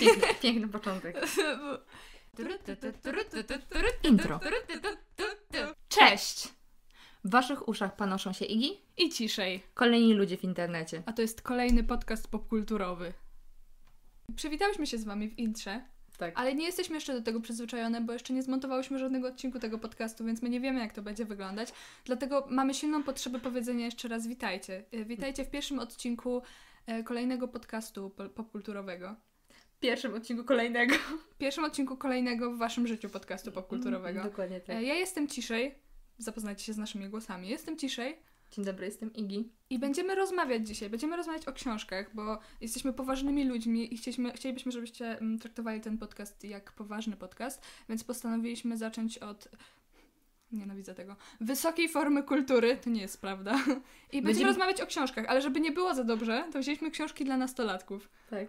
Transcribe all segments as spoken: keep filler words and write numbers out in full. Piękny, piękny początek. Intro. Cześć! W waszych uszach panoszą się Igi i Ciszej. Kolejni ludzie w internecie. A to jest kolejny podcast popkulturowy. Przywitałyśmy się z wami w intrze. Tak. Ale nie jesteśmy jeszcze do tego przyzwyczajone, bo jeszcze nie zmontowałyśmy żadnego odcinku tego podcastu, więc my nie wiemy, jak to będzie wyglądać. Dlatego mamy silną potrzebę powiedzenia jeszcze raz witajcie. Witajcie w pierwszym odcinku kolejnego podcastu popkulturowego. Pierwszym odcinku kolejnego. Pierwszym odcinku kolejnego w waszym życiu podcastu popkulturowego. Dokładnie tak. Ja jestem Ciszej. Zapoznajcie się z naszymi głosami. Jestem Ciszej. Dzień dobry, jestem Igi. I będziemy rozmawiać dzisiaj, będziemy rozmawiać o książkach, bo jesteśmy poważnymi ludźmi i chcieliśmy, chcielibyśmy, żebyście traktowali ten podcast jak poważny podcast, więc postanowiliśmy zacząć od... Nienawidzę tego. Wysokiej formy kultury, to nie jest prawda. I będziemy, będziemy rozmawiać o książkach, ale żeby nie było za dobrze, to wzięliśmy książki dla nastolatków. Tak.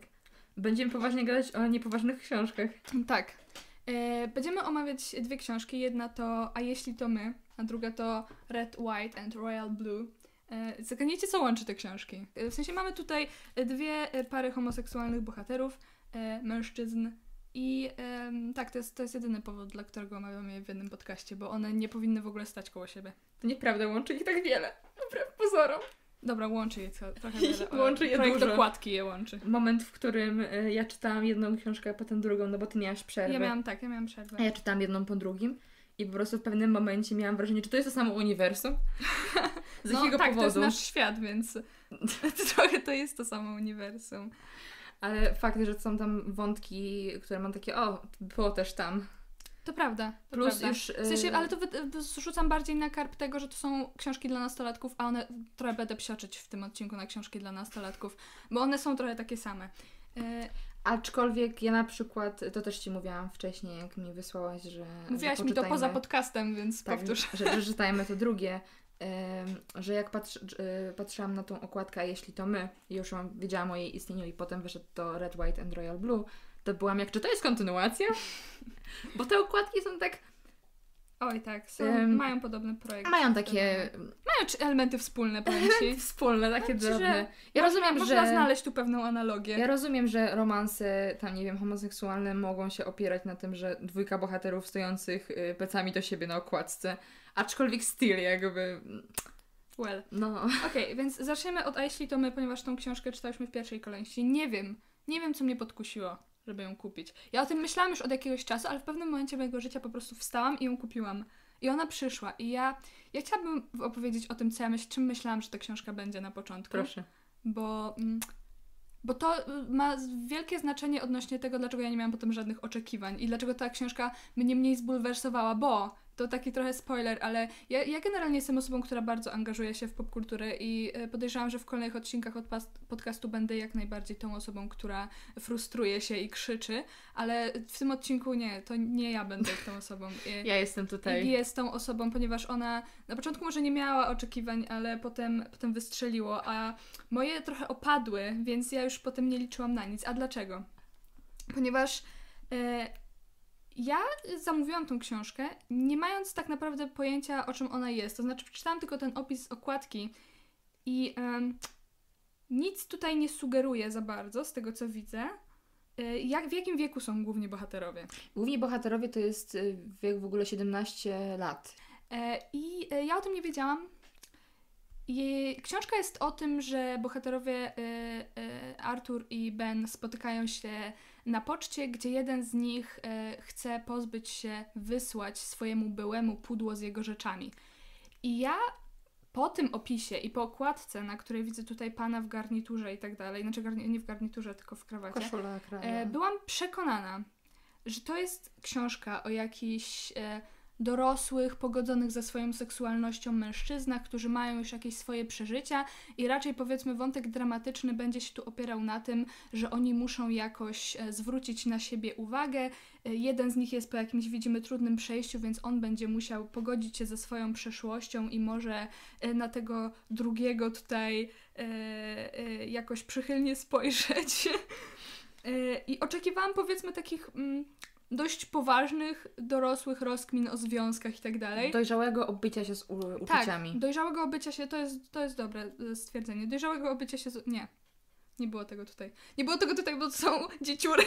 Będziemy poważnie gadać o niepoważnych książkach. Tak. Będziemy omawiać dwie książki, jedna to A jeśli to my, a druga to Red, White and Royal Blue. Zagadnijcie, co łączy te książki. W sensie mamy tutaj dwie pary homoseksualnych bohaterów, mężczyzn i tak, to jest, to jest jedyny powód, dla którego omawiamy je w jednym podcaście, bo one nie powinny w ogóle stać koło siebie. To nieprawda, łączy ich tak wiele, wbrew pozorom. Dobra, łączy je co, trochę wiele. Łączy je projekt dużo. Dokładki je łączy. Moment, w którym y, ja czytałam jedną książkę, a potem drugą, no bo ty miałaś przerwę. Ja miałam tak, ja miałam przerwę. A ja czytałam jedną po drugim i po prostu w pewnym momencie miałam wrażenie, czy to jest to samo uniwersum? Z no, jakiego tak, powodu? To jest nasz świat, więc trochę to jest to samo uniwersum. Ale fakt, że są tam wątki, które mam takie, o, było też tam. To prawda. To Plus prawda. Już, w sensie, ale to zrzucam bardziej na karp tego, że to są książki dla nastolatków, a one trochę będę psioczyć w tym odcinku na książki dla nastolatków, bo one są trochę takie same. Yy, aczkolwiek ja na przykład, to też ci mówiłam wcześniej, jak mi wysłałaś, że... Mówiłaś mi to poza podcastem, więc tak, powtórz. Że, że czytajmy to drugie, yy, że jak patrzy, yy, patrzyłam na tą okładkę, a jeśli to my, już mam, wiedziałam o jej istnieniu i potem wyszedł to Red, White and Royal Blue, to byłam jak, czy to jest kontynuacja? Bo te okładki są tak... Oj tak, są, um, mają podobny projekt. Mają takie... Mają elementy wspólne, powiem ci. Wspólne, takie znaczy, drobne. Ja może, rozumiem, można że... znaleźć tu pewną analogię. Ja rozumiem, że romanse, tam nie wiem, homoseksualne mogą się opierać na tym, że dwójka bohaterów stojących plecami do siebie na okładce. Aczkolwiek styl jakby... Well. No. Okej, okay, więc zaczniemy od A jeśli to my, ponieważ tą książkę czytałyśmy w pierwszej kolejności. Nie wiem, nie wiem co mnie podkusiło, żeby ją kupić. Ja o tym myślałam już od jakiegoś czasu, ale w pewnym momencie mojego życia po prostu wstałam i ją kupiłam. I ona przyszła. I ja, ja chciałabym opowiedzieć o tym, co ja myśl, czym myślałam, że ta książka będzie na początku. Proszę. Bo, bo to ma wielkie znaczenie odnośnie tego, dlaczego ja nie miałam potem żadnych oczekiwań i dlaczego ta książka mnie mniej zbulwersowała, bo to taki trochę spoiler, ale ja, ja generalnie jestem osobą, która bardzo angażuje się w popkulturę i podejrzewam, że w kolejnych odcinkach od podcastu będę jak najbardziej tą osobą, która frustruje się i krzyczy, ale w tym odcinku nie, to nie ja będę tą osobą. I, ja jestem tutaj. I jest tą osobą, ponieważ ona na początku może nie miała oczekiwań, ale potem, potem wystrzeliło, a moje trochę opadły, więc ja już potem nie liczyłam na nic. A dlaczego? Ponieważ... E, Ja zamówiłam tą książkę, nie mając tak naprawdę pojęcia, o czym ona jest. To znaczy, przeczytałam tylko ten opis z okładki i um, nic tutaj nie sugeruje za bardzo, z tego co widzę. Jak, w jakim wieku są główni bohaterowie? Główni bohaterowie to jest wiek w ogóle siedemnaście lat. E, I ja o tym nie wiedziałam. I książka jest o tym, że bohaterowie y, y, Arthur i Ben spotykają się na poczcie, gdzie jeden z nich y, chce pozbyć się, wysłać swojemu byłemu pudło z jego rzeczami. I ja po tym opisie i po okładce, na której widzę tutaj pana w garniturze i tak dalej, znaczy garni- nie w garniturze, tylko w krawacie, koszula, y, byłam przekonana, że to jest książka o jakiś... Y, dorosłych, pogodzonych ze swoją seksualnością mężczyznach, którzy mają już jakieś swoje przeżycia i raczej powiedzmy wątek dramatyczny będzie się tu opierał na tym, że oni muszą jakoś zwrócić na siebie uwagę. Jeden z nich jest po jakimś, widzimy, trudnym przejściu, więc on będzie musiał pogodzić się ze swoją przeszłością i może na tego drugiego tutaj jakoś przychylnie spojrzeć. I oczekiwałam powiedzmy takich... dość poważnych, dorosłych rozkmin o związkach i tak dalej. Dojrzałego obycia się z u- uczuciami. Tak, dojrzałego obycia się, to jest, to jest dobre stwierdzenie. Dojrzałego obycia się z... Nie. Nie było tego tutaj. Nie było tego tutaj, bo to są dzieciury.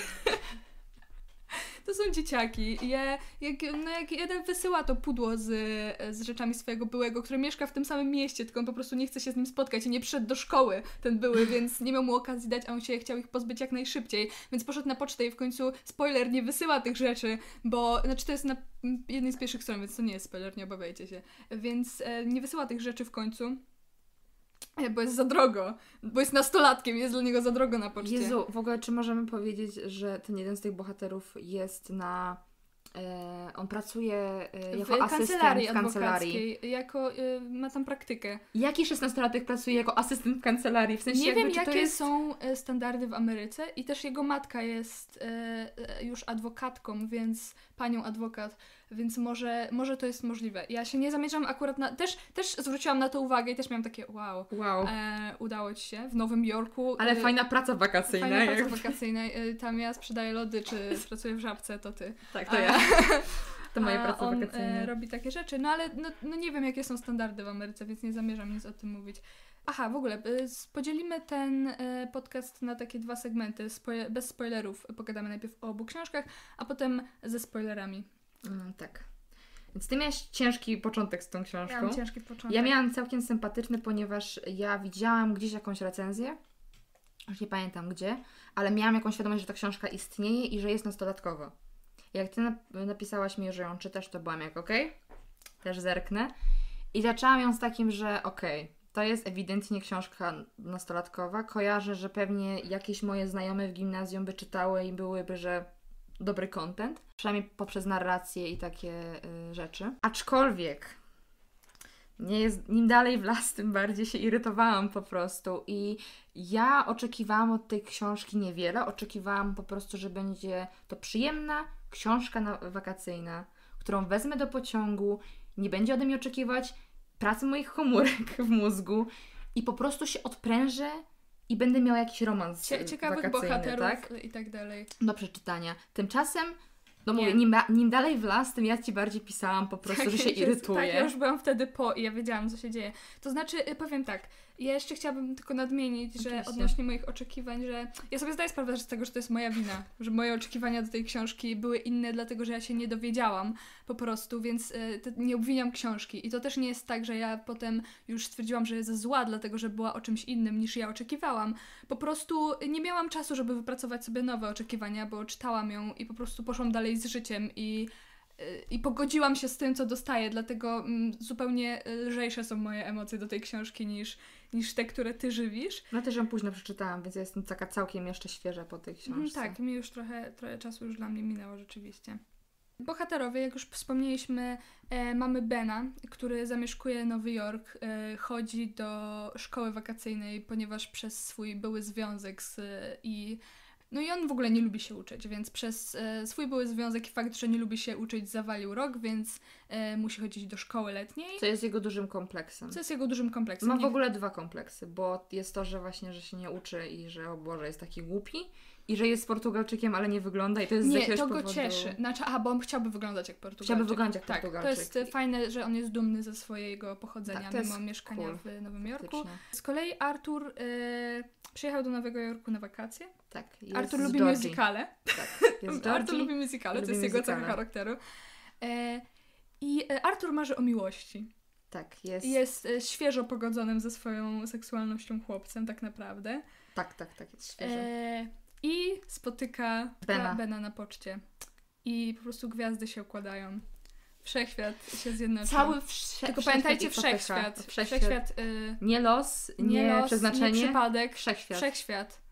To są dzieciaki. Je, jak, no jak jeden wysyła to pudło z, z rzeczami swojego byłego, który mieszka w tym samym mieście, tylko on po prostu nie chce się z nim spotkać i nie przyszedł do szkoły ten były, więc nie miał mu okazji dać, a on się chciał ich pozbyć jak najszybciej. Więc poszedł na pocztę i w końcu, spoiler, nie wysyła tych rzeczy, bo, znaczy to jest na jednej z pierwszych stron, więc to nie jest spoiler, nie obawiajcie się. Więc e, nie wysyła tych rzeczy w końcu. Bo jest za drogo, bo jest nastolatkiem, jest dla niego za drogo na poczcie. Jezu, w ogóle czy możemy powiedzieć, że ten jeden z tych bohaterów jest na... E, on pracuje e, jako w asystent kancelarii w kancelarii. Jako, e, ma tam praktykę. Jaki szesnastolatek pracuje jako asystent w kancelarii? W sensie nie jakby, wiem, czy jakie to jest... są standardy w Ameryce i też jego matka jest e, już adwokatką, więc panią adwokat. Więc może, może to jest możliwe. Ja się nie zamierzam akurat na... Też, też zwróciłam na to uwagę i też miałam takie wow. wow. E, udało Ci się w Nowym Jorku. Ale e, fajna praca wakacyjna. Fajna jak... praca wakacyjna. E, tam ja sprzedaję lody, czy pracuję w Żabce, to Ty. Tak, to a, ja. To moje prace on, wakacyjne. E, robi takie rzeczy. No ale no, no nie wiem, jakie są standardy w Ameryce, więc nie zamierzam nic o tym mówić. Aha, w ogóle podzielimy ten podcast na takie dwa segmenty. Spoil- bez spoilerów pogadamy najpierw o obu książkach, a potem ze spoilerami. Mm, tak. Więc Ty miałaś ciężki początek z tą książką. Miałam ciężki początek. Ja miałam całkiem sympatyczny, ponieważ ja widziałam gdzieś jakąś recenzję, już nie pamiętam gdzie, ale miałam jakąś świadomość, że ta książka istnieje i że jest nastolatkowa. Jak Ty napisałaś mi, że ją czytasz, to byłam jak okej, okay, też zerknę. I zaczęłam ją z takim, że okej, okay, to jest ewidentnie książka nastolatkowa. Kojarzę, że pewnie jakieś moje znajome w gimnazjum by czytały i byłyby, że dobry content, przynajmniej poprzez narrację i takie y, rzeczy. Aczkolwiek nie jest, nim dalej w las, tym bardziej się irytowałam po prostu i ja oczekiwałam od tej książki niewiele, oczekiwałam po prostu, że będzie to przyjemna książka na, wakacyjna, którą wezmę do pociągu, nie będzie ode mnie oczekiwać pracy moich komórek w mózgu i po prostu się odprężę i będę miała jakiś romans Cie- ciekawych bohaterów, tak? I tak dalej. Do przeczytania. Tymczasem, no mówię, nim, nim dalej w las, tym ja Ci bardziej pisałam po prostu, tak, że się jest, irytuję. Tak, ja już byłam wtedy po i ja wiedziałam, co się dzieje. To znaczy, powiem tak, ja jeszcze chciałabym tylko nadmienić, Oczywiście. Że odnośnie moich oczekiwań, że ja sobie zdaję sprawę z tego, że to jest moja wina, że moje oczekiwania do tej książki były inne, dlatego że ja się nie dowiedziałam po prostu, więc y, nie obwiniam książki. I to też nie jest tak, że ja potem już stwierdziłam, że jest zła, dlatego że była o czymś innym niż ja oczekiwałam. Po prostu nie miałam czasu, żeby wypracować sobie nowe oczekiwania, bo czytałam ją i po prostu poszłam dalej z życiem i... I pogodziłam się z tym, co dostaję, dlatego zupełnie lżejsze są moje emocje do tej książki niż, niż te, które Ty żywisz. No też ją późno przeczytałam, więc ja jestem taka całkiem jeszcze świeża po tej książce. Tak, mi już trochę, trochę czasu już dla mnie minęło rzeczywiście. Bohaterowie, jak już wspomnieliśmy, e, mamy Bena, który zamieszkuje Nowy Jork, e, chodzi do szkoły wakacyjnej, ponieważ przez swój były związek z, e, i... No i on w ogóle nie lubi się uczyć, więc przez e, swój były związek i fakt, że nie lubi się uczyć, zawalił rok, więc e, musi chodzić do szkoły letniej. Co jest jego dużym kompleksem. Co jest jego dużym kompleksem. Ma w ogóle dwa kompleksy, bo jest to, że właśnie, że się nie uczy i że o Boże, jest taki głupi i że jest Portugalczykiem, ale nie wygląda i to jest nie, z jakiegoś powodu. Nie, to go cieszy. Znaczy, aha, bo on chciałby wyglądać jak Portugalczyk. Chciałby wyglądać jak Portugalczyk. Tak, to jest I... fajne, że on jest dumny ze swojego pochodzenia, tak, mimo mieszkania cool. w Nowym Jorku. Faktycznie. Z kolei Artur... Y... Przyjechał do Nowego Jorku na wakacje. Tak. Jest Artur lubi Georgie. musicale. Tak, jest Artur lubi musicale, lubi to jest musicale. Jego cecha charakteru. E, I Artur marzy o miłości. Tak, jest. Jest świeżo pogodzonym ze swoją seksualnością chłopcem, tak naprawdę. Tak, tak, tak, jest świeżo. E, I spotyka Bena. Bena na poczcie. I po prostu gwiazdy się układają. Wszechświat się zjednoczył. Cały wsze- Tylko pamiętajcie, wszechświat. Wszechświat. wszechświat. wszechświat y- nie los, nie, nie los, przeznaczenie. Nie przypadek. Wszechświat. wszechświat.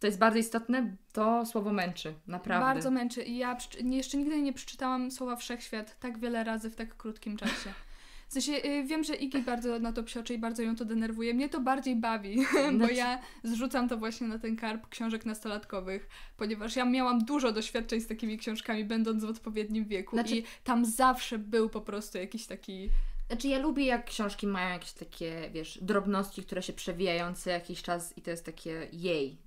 To jest bardzo istotne. To słowo męczy. Naprawdę. Bardzo męczy. Ja jeszcze nigdy nie przeczytałam słowa wszechświat tak wiele razy w tak krótkim czasie. W sensie y- wiem, że Iggy bardzo na to psioczy i bardzo ją to denerwuje. Mnie to bardziej bawi, bo ja zrzucam to właśnie na ten karp książek nastolatkowych, ponieważ ja miałam dużo doświadczeń z takimi książkami, będąc w odpowiednim wieku znaczy... i tam zawsze był po prostu jakiś taki... Znaczy ja lubię, jak książki mają jakieś takie, wiesz, drobnostki, które się przewijają co jakiś czas i to jest takie jej.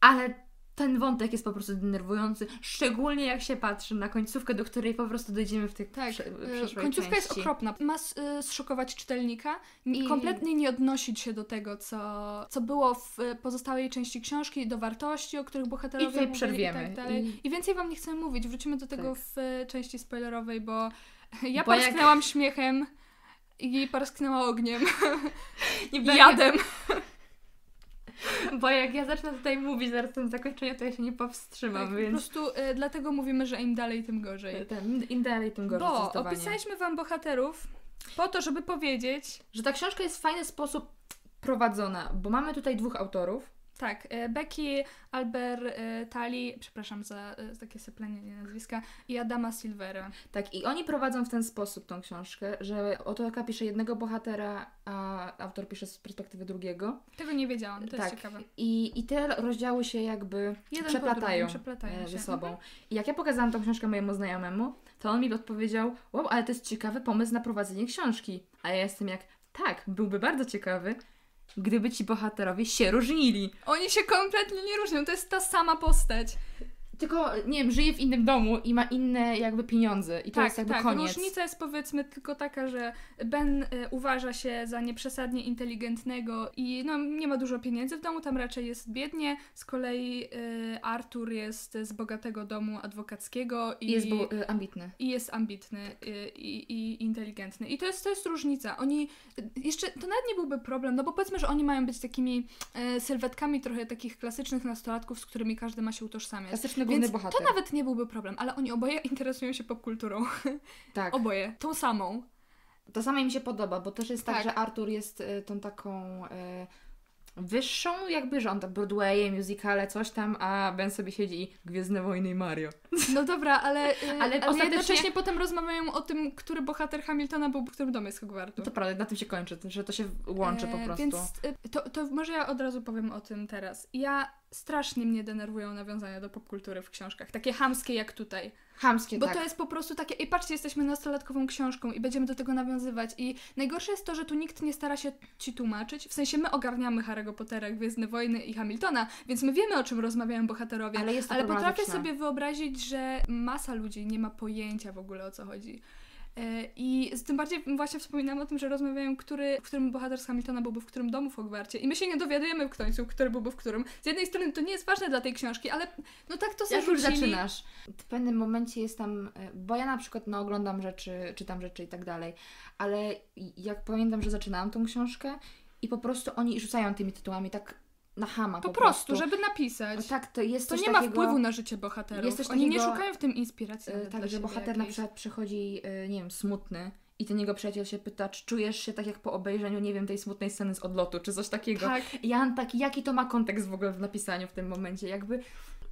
Ale ten wątek jest po prostu denerwujący, szczególnie jak się patrzy na końcówkę, do której po prostu dojdziemy w tych tak, prze przyszłej końcówka części. Jest okropna. Ma y, zszokować czytelnika i kompletnie nie odnosić się do tego, co, co było w pozostałej części książki, do wartości, o których bohaterowie mówili przerwiemy. I tak dalej. I... I więcej Wam nie chcę mówić. Wrócimy do tego tak. w y, części spoilerowej, bo ja bo parsknęłam jak... śmiechem i parsknęła ogniem. I jadem. Bo jak ja zacznę tutaj mówić zaraz na zakończeniu, to ja się nie powstrzymam, tak, więc... Po prostu y, dlatego mówimy, że im dalej, tym gorzej. Ten, im dalej, tym gorzej. Bo opisaliśmy Wam bohaterów po to, żeby powiedzieć... Że ta książka jest w fajny sposób prowadzona, bo mamy tutaj dwóch autorów. Tak, y, Becky Albertalli, y, przepraszam za y, takie syplenie nazwiska, i Adama Silvera. Tak, i oni prowadzą w ten sposób tą książkę, że autorka pisze jednego bohatera, a autor pisze z perspektywy drugiego. Tego nie wiedziałam, to tak. jest ciekawe. I, i te rozdziały się jakby Jeden przeplatają, drugim, przeplatają ze się. sobą. Mhm. I jak ja pokazałam tą książkę mojemu znajomemu, to on mi odpowiedział: wow, ale to jest ciekawy pomysł na prowadzenie książki. A ja jestem jak, tak, byłby bardzo ciekawy, gdyby ci bohaterowie się różnili. Oni się kompletnie nie różnią, to jest ta sama postać. Tylko, nie wiem, żyje w innym domu i ma inne jakby pieniądze i to tak, jest jakby tak. koniec. Różnica jest powiedzmy tylko taka, że Ben y, uważa się za nieprzesadnie inteligentnego i no, nie ma dużo pieniędzy w domu, tam raczej jest biednie. Z kolei y, Artur jest z bogatego domu adwokackiego i jest y, ambitny. I jest ambitny tak. y, i, i inteligentny. I to jest, to jest różnica. Oni jeszcze, to nawet nie byłby problem, no bo powiedzmy, że oni mają być takimi y, sylwetkami trochę takich klasycznych nastolatków, z którymi każdy ma się utożsamiać. Klasyczny Więc bohater. To nawet nie byłby problem, ale oni oboje interesują się popkulturą. Tak. Oboje. Tą samą. To samo im się podoba, bo też jest tak, tak że Artur jest tą taką e, wyższą, jakby, że on tak Broadwaye, musicale, coś tam, a Ben sobie siedzi i Gwiezdne Wojny i Mario. No dobra, ale, e, ale, ale jednocześnie potem rozmawiają o tym, który bohater Hamiltona był w którym domie z Hogwartu. To prawda, na tym się kończy, że to się łączy e, po prostu. Więc e, to, to może ja od razu powiem o tym teraz. Ja strasznie mnie denerwują nawiązania do popkultury w książkach. Takie chamskie jak tutaj. Chamskie, Bo tak. to jest po prostu takie, i patrzcie, jesteśmy nastolatkową książką i będziemy do tego nawiązywać. I najgorsze jest to, że tu nikt nie stara się ci tłumaczyć. W sensie my ogarniamy Harry'ego Pottera, Gwiezdne Wojny i Hamiltona, więc my wiemy, o czym rozmawiają bohaterowie. Ale, jest to ale potrafię sobie wyobrazić, że masa ludzi nie ma pojęcia w ogóle, o co chodzi. I z tym bardziej właśnie wspominam o tym, że rozmawiają, który, w którym bohater z Hamiltona byłby w którym domu w Hogwarcie. I my się nie dowiadujemy w końcu, który byłby w którym. Z jednej strony to nie jest ważne dla tej książki, ale no tak to zarzucili. Jak już zaczynasz. W pewnym momencie jest tam, bo ja na przykład no, oglądam rzeczy, czytam rzeczy i tak dalej, ale jak pamiętam, że zaczynałam tą książkę i po prostu oni rzucają tymi tytułami tak na chama po, po prostu, prostu, żeby napisać. O, tak, to jest to nie takiego, ma wpływu na życie bohaterów. Takiego, Oni nie szukają w tym inspiracji. Yy, tak, że bohater jakiejś. na przykład przychodzi, yy, nie wiem, smutny i ten jego przyjaciel się pyta, czy czujesz się tak jak po obejrzeniu, nie wiem, tej smutnej sceny z Odlotu, czy coś takiego. Tak. Jan taki, jaki to ma kontekst w ogóle w napisaniu w tym momencie, jakby...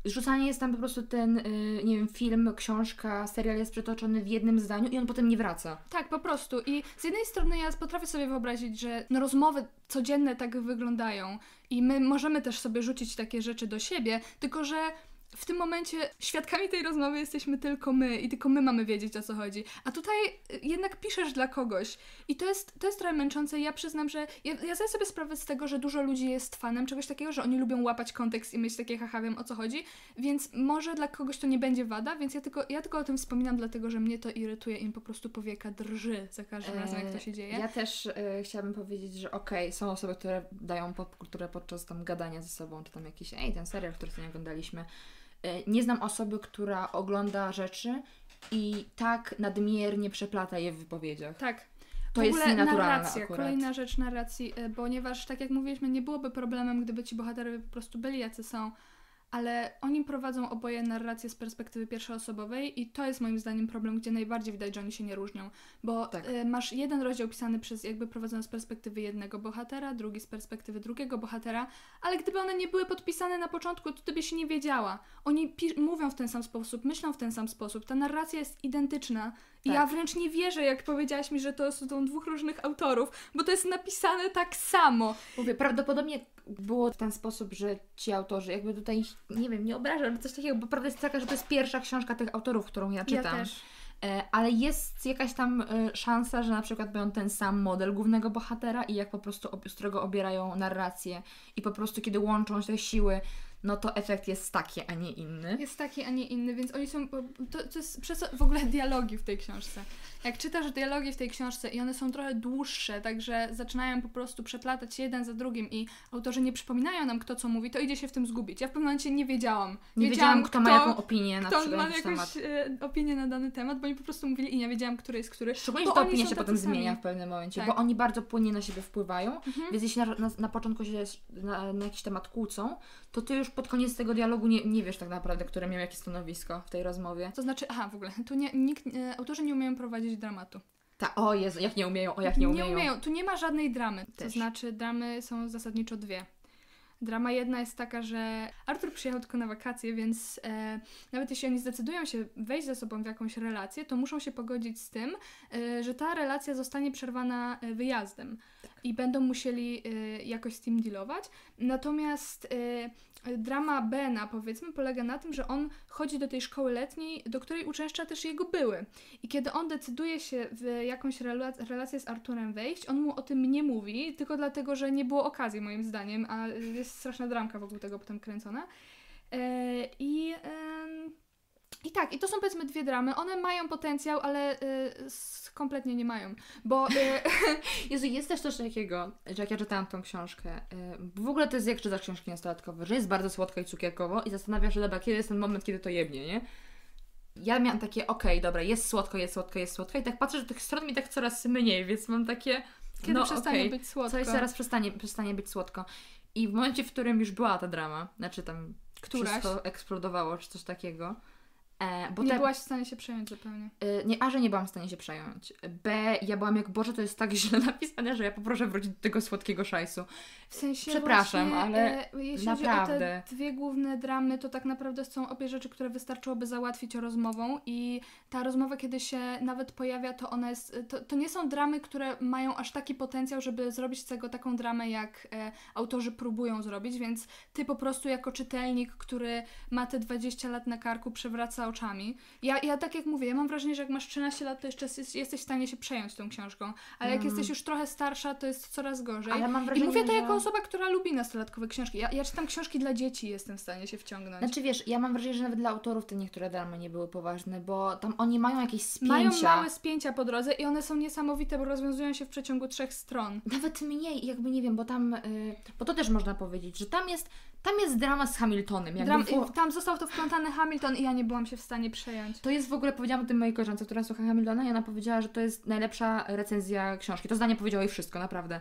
Rzucanie jest tam po prostu ten, yy, nie wiem, film, książka, serial jest przytoczony w jednym zdaniu i on potem nie wraca. Tak, po prostu. I z jednej strony ja potrafię sobie wyobrazić, że no, rozmowy codzienne tak wyglądają i my możemy też sobie rzucić takie rzeczy do siebie, tylko że w tym momencie świadkami tej rozmowy jesteśmy tylko my i tylko my mamy wiedzieć, o co chodzi. A tutaj jednak piszesz dla kogoś i to jest, to jest trochę męczące. Ja przyznam, że ja, ja zdaję sobie sprawę z tego, że dużo ludzi jest fanem czegoś takiego, że oni lubią łapać kontekst i mieć takie haha, wiem, o co chodzi, więc może dla kogoś to nie będzie wada, więc ja tylko, ja tylko o tym wspominam dlatego, że mnie to irytuje, im po prostu powieka drży za każdym razem, jak to się dzieje. Ja też e, chciałabym powiedzieć, że okej, okay, są osoby, które dają popkulturę podczas tam gadania ze sobą, czy tam jakiś, ej, ten serial, który sobie oglądaliśmy. Nie znam osoby, która ogląda rzeczy i tak nadmiernie przeplata je w wypowiedziach. Tak. To w ogóle jest narracja, akurat. Kolejna rzecz narracji, ponieważ tak jak mówiliśmy, nie byłoby problemem, gdyby ci bohaterowie po prostu byli jacy są, ale oni prowadzą oboje narrację z perspektywy pierwszoosobowej i to jest moim zdaniem problem, gdzie najbardziej widać, że oni się nie różnią, bo tak. masz jeden rozdział pisany przez jakby prowadzony z perspektywy jednego bohatera, drugi z perspektywy drugiego bohatera, ale gdyby one nie były podpisane na początku, to ty byś nie wiedziała. Oni mówią w ten sam sposób, myślą w ten sam sposób, ta narracja jest identyczna. Tak. Ja wręcz nie wierzę, jak powiedziałaś mi, że to są dwóch różnych autorów, bo to jest napisane tak samo. Mówię, prawdopodobnie było w ten sposób, że ci autorzy, jakby tutaj, nie wiem, nie obrażam, ale coś takiego, bo prawda jest taka, że to jest pierwsza książka tych autorów, którą ja czytam. Ja też. Ale jest jakaś tam szansa, że na przykład mają ten sam model głównego bohatera i jak po prostu, z którego obierają narrację i po prostu kiedy łączą te siły, no to efekt jest taki, a nie inny. Jest taki, a nie inny, więc oni są... To, to jest przez w ogóle dialogi w tej książce. Jak czytasz dialogi w tej książce i one są trochę dłuższe, także zaczynają po prostu przeplatać się jeden za drugim i autorzy nie przypominają nam, kto co mówi, to idzie się w tym zgubić. Ja w pewnym momencie nie wiedziałam. Nie wiedziałam, kto, kto ma jaką opinię na przykład na jakiś temat. Kto ma jakąś opinię na dany temat, bo oni po prostu mówili i nie wiedziałam, który jest który. Szczególnie, że ta opinia się potem zmienia w pewnym momencie, tak. Bo oni bardzo płynnie na siebie wpływają, mhm. Więc jeśli na, na, na początku się na, na jakiś temat kłócą, to ty już pod koniec tego dialogu nie, nie wiesz tak naprawdę, które miał jakie stanowisko w tej rozmowie. To znaczy, aha, w ogóle, tu nie, nikt, e, autorzy nie umieją prowadzić dramatu. Ta, o Jezu, jak nie umieją, o jak nie umieją. Nie umieją, tu nie ma żadnej dramy. Też. To znaczy, dramy są zasadniczo dwie. Drama jedna jest taka, że Artur przyjechał tylko na wakacje, więc e, nawet jeśli oni zdecydują się wejść ze sobą w jakąś relację, to muszą się pogodzić z tym, e, że ta relacja zostanie przerwana wyjazdem. Tak. I będą musieli e, jakoś z tym dealować. Natomiast e, drama Bena, powiedzmy, polega na tym, że on chodzi do tej szkoły letniej, do której uczęszcza też jego były. I kiedy on decyduje się w jakąś relac- relację z Arturem wejść, on mu o tym nie mówi, tylko dlatego, że nie było okazji, moim zdaniem, a jest straszna dramka wokół tego potem kręcona. Yy, i, yy, I tak, i to są powiedzmy dwie dramy. One mają potencjał, ale yy, s- kompletnie nie mają, bo... Yy... Jezu, jest też coś takiego, że jak ja czytałam tą książkę, yy, w ogóle to jest jak czytasz książki nastolatkowe, że jest bardzo słodko i cukierkowo i zastanawiasz się, dobra, kiedy jest ten moment, kiedy to jebnie, nie? Ja miałam takie, okej, okay, dobra, jest słodko, jest słodko, jest słodko i tak patrzę, że tych stron mi tak coraz mniej, więc mam takie... Kiedy no, przestanie okay, być słodko? Coś zaraz przestanie, przestanie być słodko. I w momencie, w którym już była ta drama, znaczy tam Któraś? Wszystko eksplodowało, czy coś takiego. E, bo nie te... byłaś w stanie się przejąć zupełnie. E, nie, A, że nie byłam w stanie się przejąć. B, ja byłam jak, Boże, to jest tak źle napisane, że ja poproszę wrócić do tego słodkiego szajsu. W sensie Przepraszam, właśnie, ale e, jeśli naprawdę. Jeśli chodzi o te dwie główne dramy, to tak naprawdę są obie rzeczy, które wystarczyłoby załatwić rozmową i ta rozmowa, kiedy się nawet pojawia, to ona jest... To, to nie są dramy, które mają aż taki potencjał, żeby zrobić z tego taką dramę, jak e, autorzy próbują zrobić, więc ty po prostu jako czytelnik, który ma te dwadzieścia lat na karku, przewraca oczami. Ja, ja tak jak mówię, ja mam wrażenie, że jak masz trzynaście lat, to jeszcze jesteś w stanie się przejąć tą książką, ale jak mm. jesteś już trochę starsza, to jest coraz gorzej. Ale mam wrażenie, i mówię to że... jako osoba, która lubi nastolatkowe książki. Ja, ja czytam książki dla dzieci i jestem w stanie się wciągnąć. Znaczy wiesz, ja mam wrażenie, że nawet dla autorów te niektóre dramy nie były poważne, bo tam oni mają jakieś spięcia. Mają małe spięcia po drodze i one są niesamowite, bo rozwiązują się w przeciągu trzech stron. Nawet mniej, jakby nie wiem, bo tam, yy, bo to też można powiedzieć, że tam jest tam jest drama z Hamiltonem. Jakby... Dram... Tam został to wplątany Hamilton i ja nie byłam się w stanie przejąć. To jest w ogóle, powiedziałam o tym mojej koleżance, która słucha Hamiltona i ona powiedziała, że to jest najlepsza recenzja książki. To zdanie powiedziało jej wszystko, naprawdę.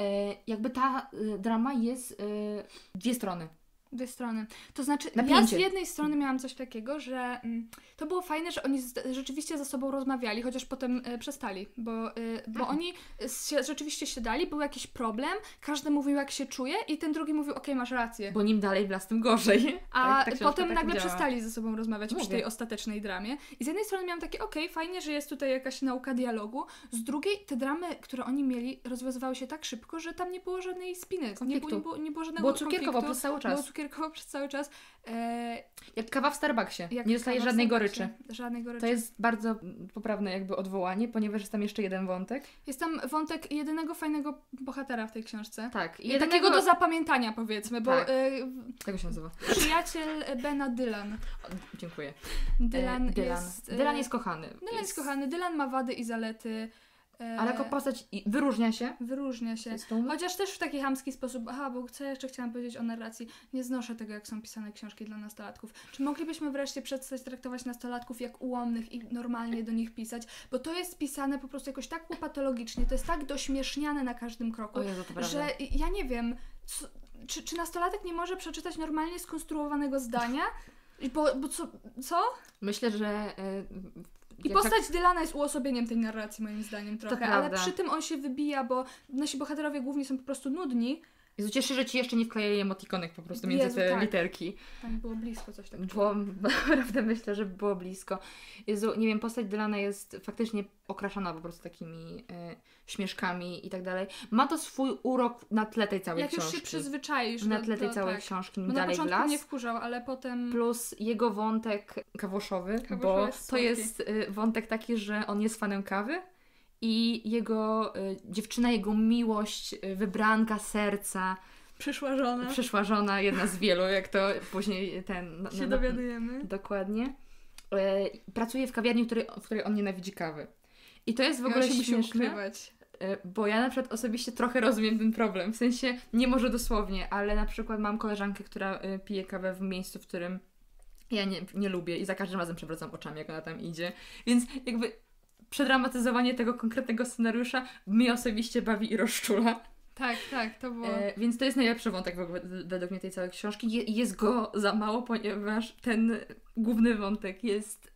E, jakby ta e, drama jest e, dwie strony. Dwie strony. To znaczy, Napięcie. ja z jednej strony miałam coś takiego, że mm, to było fajne, że oni z, rzeczywiście ze sobą rozmawiali, chociaż potem y, przestali, bo, y, bo oni się, rzeczywiście siadali, był jakiś problem, każdy mówił jak się czuje i ten drugi mówił, okej, masz rację. Bo nim dalej w tym gorzej. A tak, tak potem tak nagle działa. Przestali ze sobą rozmawiać Mówię. przy tej ostatecznej dramie. I z jednej strony miałam takie, okej, fajnie, że jest tutaj jakaś nauka dialogu, z drugiej te dramy, które oni mieli, rozwiązywały się tak szybko, że tam nie było żadnej spiny, nie było, nie było, nie było żadnego było konfliktu. Było cukierkowo przez cały czas. Kierkowo przez cały czas. E... Jak kawa w Starbucksie. Jak nie dostaje żadnej goryczy. żadnej goryczy. To jest bardzo poprawne jakby odwołanie, ponieważ jest tam jeszcze jeden wątek. Jest tam wątek jedynego fajnego bohatera w tej książce. Tak. I jedynego... Takiego do zapamiętania, powiedzmy, bo... Tak. E... Jak się nazywa? Przyjaciel Bena, Dylan. O, dziękuję. Dylan, e, Dylan. Jest, e... Dylan jest kochany. Dylan jest... jest kochany. Dylan ma wady i zalety. Ale jako postać wyróżnia się. Wyróżnia się. Chociaż też w taki chamski sposób. Aha, bo co ja jeszcze chciałam powiedzieć o narracji? Nie znoszę tego, jak są pisane książki dla nastolatków. Czy moglibyśmy wreszcie przestać traktować nastolatków jak ułomnych i normalnie do nich pisać? Bo to jest pisane po prostu jakoś tak łopatologicznie, to jest tak dośmieszniane na każdym kroku, Jezu, że ja nie wiem, co, czy, czy nastolatek nie może przeczytać normalnie skonstruowanego zdania? Bo, bo co, co? Myślę, że... Yy... I jak postać tak... Dylana jest uosobieniem tej narracji, moim zdaniem, trochę, ale przy tym on się wybija, bo nasi bohaterowie głównie są po prostu nudni. Jezu, cieszę, że ci jeszcze nie wklejali emotikonek po prostu między Jezu, te tak. literki. Tam było blisko coś takiego. Było, naprawdę myślę, że było blisko. Jezu, nie wiem, postać Dylana jest faktycznie okraszana po prostu takimi e, śmieszkami i tak dalej. Ma to swój urok na tle tej całej Jak książki. Jak już się przyzwyczaisz. Na tle tej to, całej tak. książki. Bo dalej na początku las. mnie wkurzał, ale potem... Plus jego wątek kawoszowy, kawoszowy bo jest to jest e, wątek taki, że on jest fanem kawy. I jego y, dziewczyna, jego miłość, y, wybranka serca Przyszła żona. Przyszła żona, jedna z wielu, jak to później ten... No, się no, dowiadujemy. Dokładnie. E, pracuje w kawiarni, który, w której on nienawidzi kawy. I to jest w ogóle śmieszne. Musi ukrywać. Bo ja na przykład osobiście trochę rozumiem ten problem, w sensie nie może dosłownie, ale na przykład mam koleżankę, która pije kawę w miejscu, w którym ja nie, nie lubię i za każdym razem przewracam oczami, jak ona tam idzie, więc jakby przedramatyzowanie tego konkretnego scenariusza mnie osobiście bawi i rozczula. Tak, tak, to było. E, więc to jest najlepszy wątek w ogóle według mnie tej całej książki. Je, jest go za mało, ponieważ ten główny wątek jest...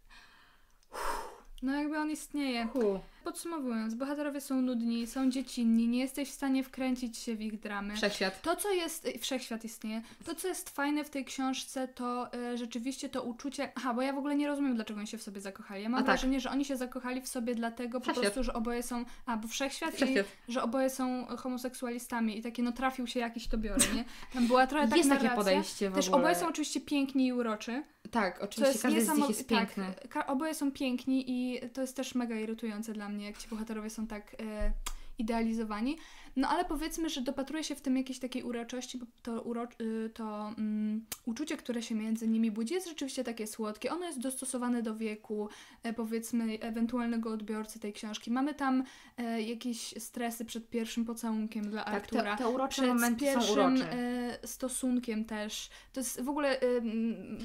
Uff. No jakby on istnieje. Huh. Podsumowując, bohaterowie są nudni, są dziecinni, nie jesteś w stanie wkręcić się w ich dramy. Wszechświat. To, co jest... Wszechświat istnieje. To, co jest fajne w tej książce, to y, rzeczywiście to uczucie... Aha, bo ja w ogóle nie rozumiem, dlaczego oni się w sobie zakochali. Ja mam A wrażenie, tak. że oni się zakochali w sobie dlatego po prostu, że oboje są... A, bo wszechświat, wszechświat i że oboje są homoseksualistami i takie, no trafił się jakiś, to biorę, nie? Tam była trochę tak narracja. Jest takie podejście w ogóle. Też oboje są oczywiście piękni i uroczy. Tak, oczywiście każdy z nich jest piękny. Tak, oboje są piękni i to jest też mega irytujące dla mnie, jak ci bohaterowie są tak e, idealizowani. No ale powiedzmy, że dopatruje się w tym jakiejś takiej uroczystości, bo to, uro, y, to mm, uczucie, które się między nimi budzi, jest rzeczywiście takie słodkie. Ono jest dostosowane do wieku, e, powiedzmy, ewentualnego odbiorcy tej książki. Mamy tam e, jakieś stresy przed pierwszym pocałunkiem dla tak, Artura. Tak, te, te urocze momenty są urocze. Przed pierwszym e, stosunkiem też. To jest w ogóle e,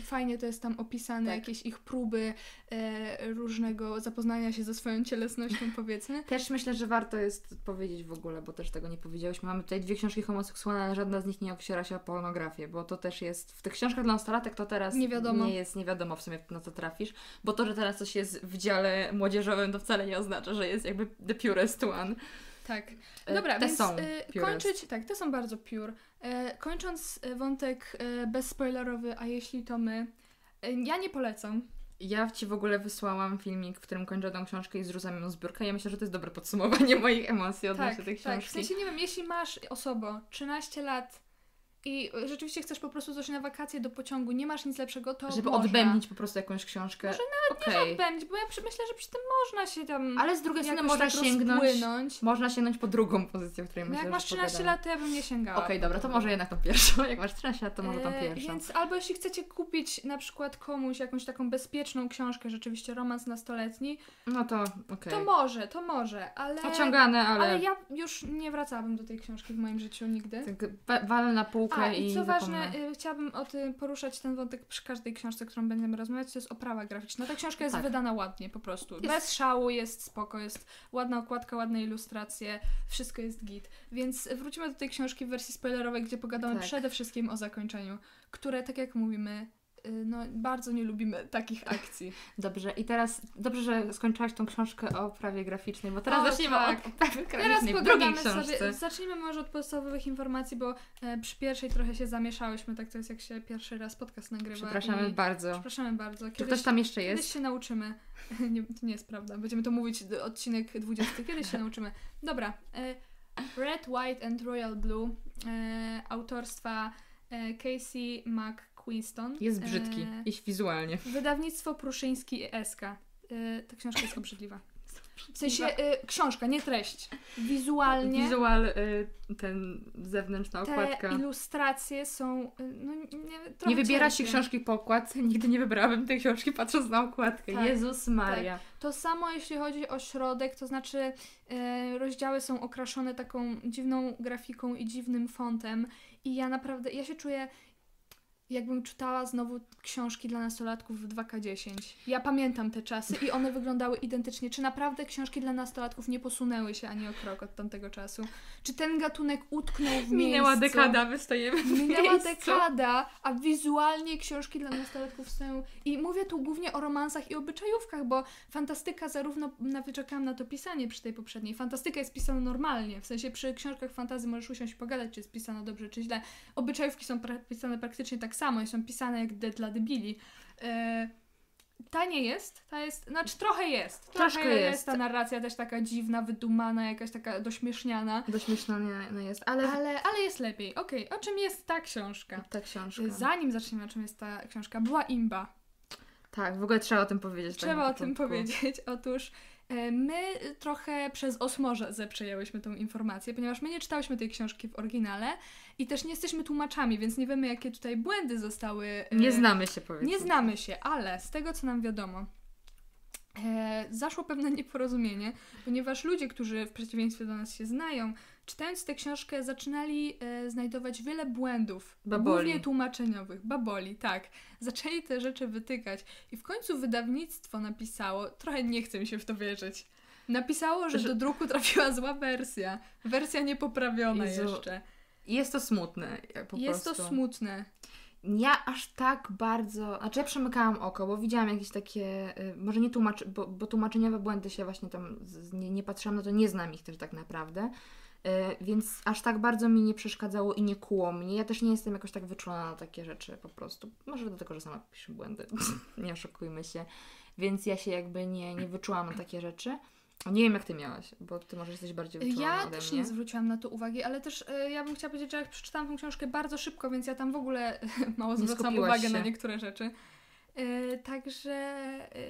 fajnie to jest tam opisane, tak. jakieś ich próby e, różnego zapoznania się ze swoją cielesnością, powiedzmy. Też myślę, że warto jest powiedzieć w ogóle, bo też tego nie powiedziałyśmy. Mamy tutaj dwie książki homoseksualne, ale żadna z nich nie ociera się o pornografię, bo to też jest... W tych książkach dla nastolatek to teraz nie, wiadomo. nie jest nie wiadomo w sumie, na co trafisz, bo to, że teraz coś jest w dziale młodzieżowym, to wcale nie oznacza, że jest jakby the purest one. Tak. Dobra, te więc są y, kończyć... Tak, te są bardzo pure. Y, kończąc wątek y, bezspoilerowy, a jeśli to my... Y, ja nie polecam. Ja Ci w ogóle wysłałam filmik, w którym kończę tą książkę i zrzucam ją z biurka. Ja myślę, że to jest dobre podsumowanie moich emocji odnośnie tak, tej książki. Tak, w sensie nie wiem, jeśli masz osobo trzynaście lat i rzeczywiście chcesz po prostu coś na wakacje do pociągu, nie masz nic lepszego, to Żeby można. odbębnić po prostu jakąś książkę. Może nawet okay. nie odbębnić, bo ja myślę, że przy tym można się tam Ale z drugiej strony można tak sięgnąć, można sięgnąć po drugą pozycję, w której no myślę, jak masz trzynaście lat, to ja bym nie sięgała. Okej, okay, dobra, to może jednak tą pierwszą. Jak masz trzynaście lat, to może tą pierwszą. E, więc albo jeśli chcecie kupić na przykład komuś jakąś taką bezpieczną książkę, rzeczywiście romans nastoletni, no to okay. To może, to może, ale... Ociągane, ale... Ale ja już nie wracałabym do tej książki w moim życiu nigdy. Tak, walę na pół. A, i co ważne, y, chciałabym o tym poruszać ten wątek przy każdej książce, którą będziemy rozmawiać, to jest oprawa graficzna. Ta książka jest tak. wydana ładnie po prostu. Jest. Bez szału, jest spoko, jest ładna okładka, ładne ilustracje, wszystko jest git. Więc wrócimy do tej książki w wersji spoilerowej, gdzie pogadamy tak. przede wszystkim o zakończeniu, które, tak jak mówimy, y, no bardzo nie lubimy takich akcji. Dobrze, i teraz dobrze, że skończyłaś tą książkę o oprawie graficznej, bo teraz o, zaczniemy tak. od oprawy graficznej teraz w drugiej książce. Sobie, zacznijmy może od podstawowych informacji, bo e, przy pierwszej trochę się zamieszałyśmy, tak to jest jak się pierwszy raz podcast nagrywa. Przepraszamy i, bardzo. Przepraszamy bardzo. Kiedyś, Czy ktoś tam jeszcze jest? Kiedyś się nauczymy. nie, nie jest prawda, będziemy to mówić odcinek dwudziesty, kiedyś się nauczymy. Dobra, e, Red, White and Royal Blue e, autorstwa e, Casey McQuiston. Winston. Jest brzydki, e... iść wizualnie. Wydawnictwo Pruszyński i Ska. E, ta książka jest obrzydliwa. W sensie e, książka, nie treść. Wizualnie. Wizual, e, ten zewnętrzna okładka. Te ilustracje są... No, nie nie wybiera się książki po okładce. Nigdy nie wybrałabym tej książki patrząc na okładkę. Tak, Jezus Maria. Tak. To samo jeśli chodzi o środek, to znaczy e, rozdziały są okraszone taką dziwną grafiką i dziwnym fontem. I ja naprawdę, ja się czuję... jakbym czytała znowu książki dla nastolatków w dwa ka dziesięć. Ja pamiętam te czasy i one wyglądały identycznie. Czy naprawdę książki dla nastolatków nie posunęły się ani o krok od tamtego czasu? Czy ten gatunek utknął w miejscu? Minęła dekada, my stoimy w Minęła miejscu. dekada, a wizualnie książki dla nastolatków stoją... I mówię tu głównie o romansach i obyczajówkach, bo fantastyka zarówno... Nawet czekałam na to pisanie przy tej poprzedniej. Fantastyka jest pisana normalnie. W sensie przy książkach fantasy możesz usiąść i pogadać, czy jest pisana dobrze, czy źle. Obyczajówki są pra- pisane praktycznie tak samo, są pisane jak D dla debili. E, ta nie jest, ta jest, znaczy trochę jest. Trochę Troszkę jest. jest ta narracja też taka dziwna, wydumana, jakaś taka dośmieszniana. Dośmieszniana jest, ale... Ale, ale jest lepiej. Okej, okay. O czym jest ta książka? Ta książka. Zanim zaczniemy, o czym jest ta książka, była imba. Tak, w ogóle trzeba o tym powiedzieć. Trzeba o tym powiedzieć. Otóż My trochę przez osmozę przejęłyśmy tą informację, ponieważ my nie czytałyśmy tej książki w oryginale i też nie jesteśmy tłumaczami, więc nie wiemy, jakie tutaj błędy zostały. Nie znamy się, powiedzmy. Nie znamy się, ale z tego, co nam wiadomo, zaszło pewne nieporozumienie, ponieważ ludzie, którzy w przeciwieństwie do nas się znają, czytając tę książkę zaczynali e, znajdować wiele błędów, baboli. Głównie tłumaczeniowych, baboli, tak. Zaczęli te rzeczy wytykać i w końcu wydawnictwo napisało, trochę nie chce mi się w to wierzyć, napisało, że, że... do druku trafiła zła wersja, wersja niepoprawiona. Jezu. Jeszcze. Jest to smutne. Po Jest prostu. to smutne. Ja aż tak bardzo... Znaczy ja przemykałam oko, bo widziałam jakieś takie... Może nie tłumaczy... Bo, bo tłumaczeniowe błędy się właśnie tam... Z, nie, nie patrzyłam na to, nie znam ich też tak naprawdę. Yy, więc aż tak bardzo mi nie przeszkadzało i nie kuło mnie. Ja też nie jestem jakoś tak wyczulona na takie rzeczy po prostu. Może dlatego, że sama piszę błędy. Nie oszukujmy się. Więc ja się jakby nie, nie wyczułam na takie rzeczy. Nie wiem, jak ty miałaś, bo ty może jesteś bardziej wyczulona. Ja też nie zwróciłam na to uwagi, ale też y, ja bym chciała powiedzieć, że jak przeczytałam tę książkę bardzo szybko, więc ja tam w ogóle mało zwracam uwagę na niektóre rzeczy. Yy, także...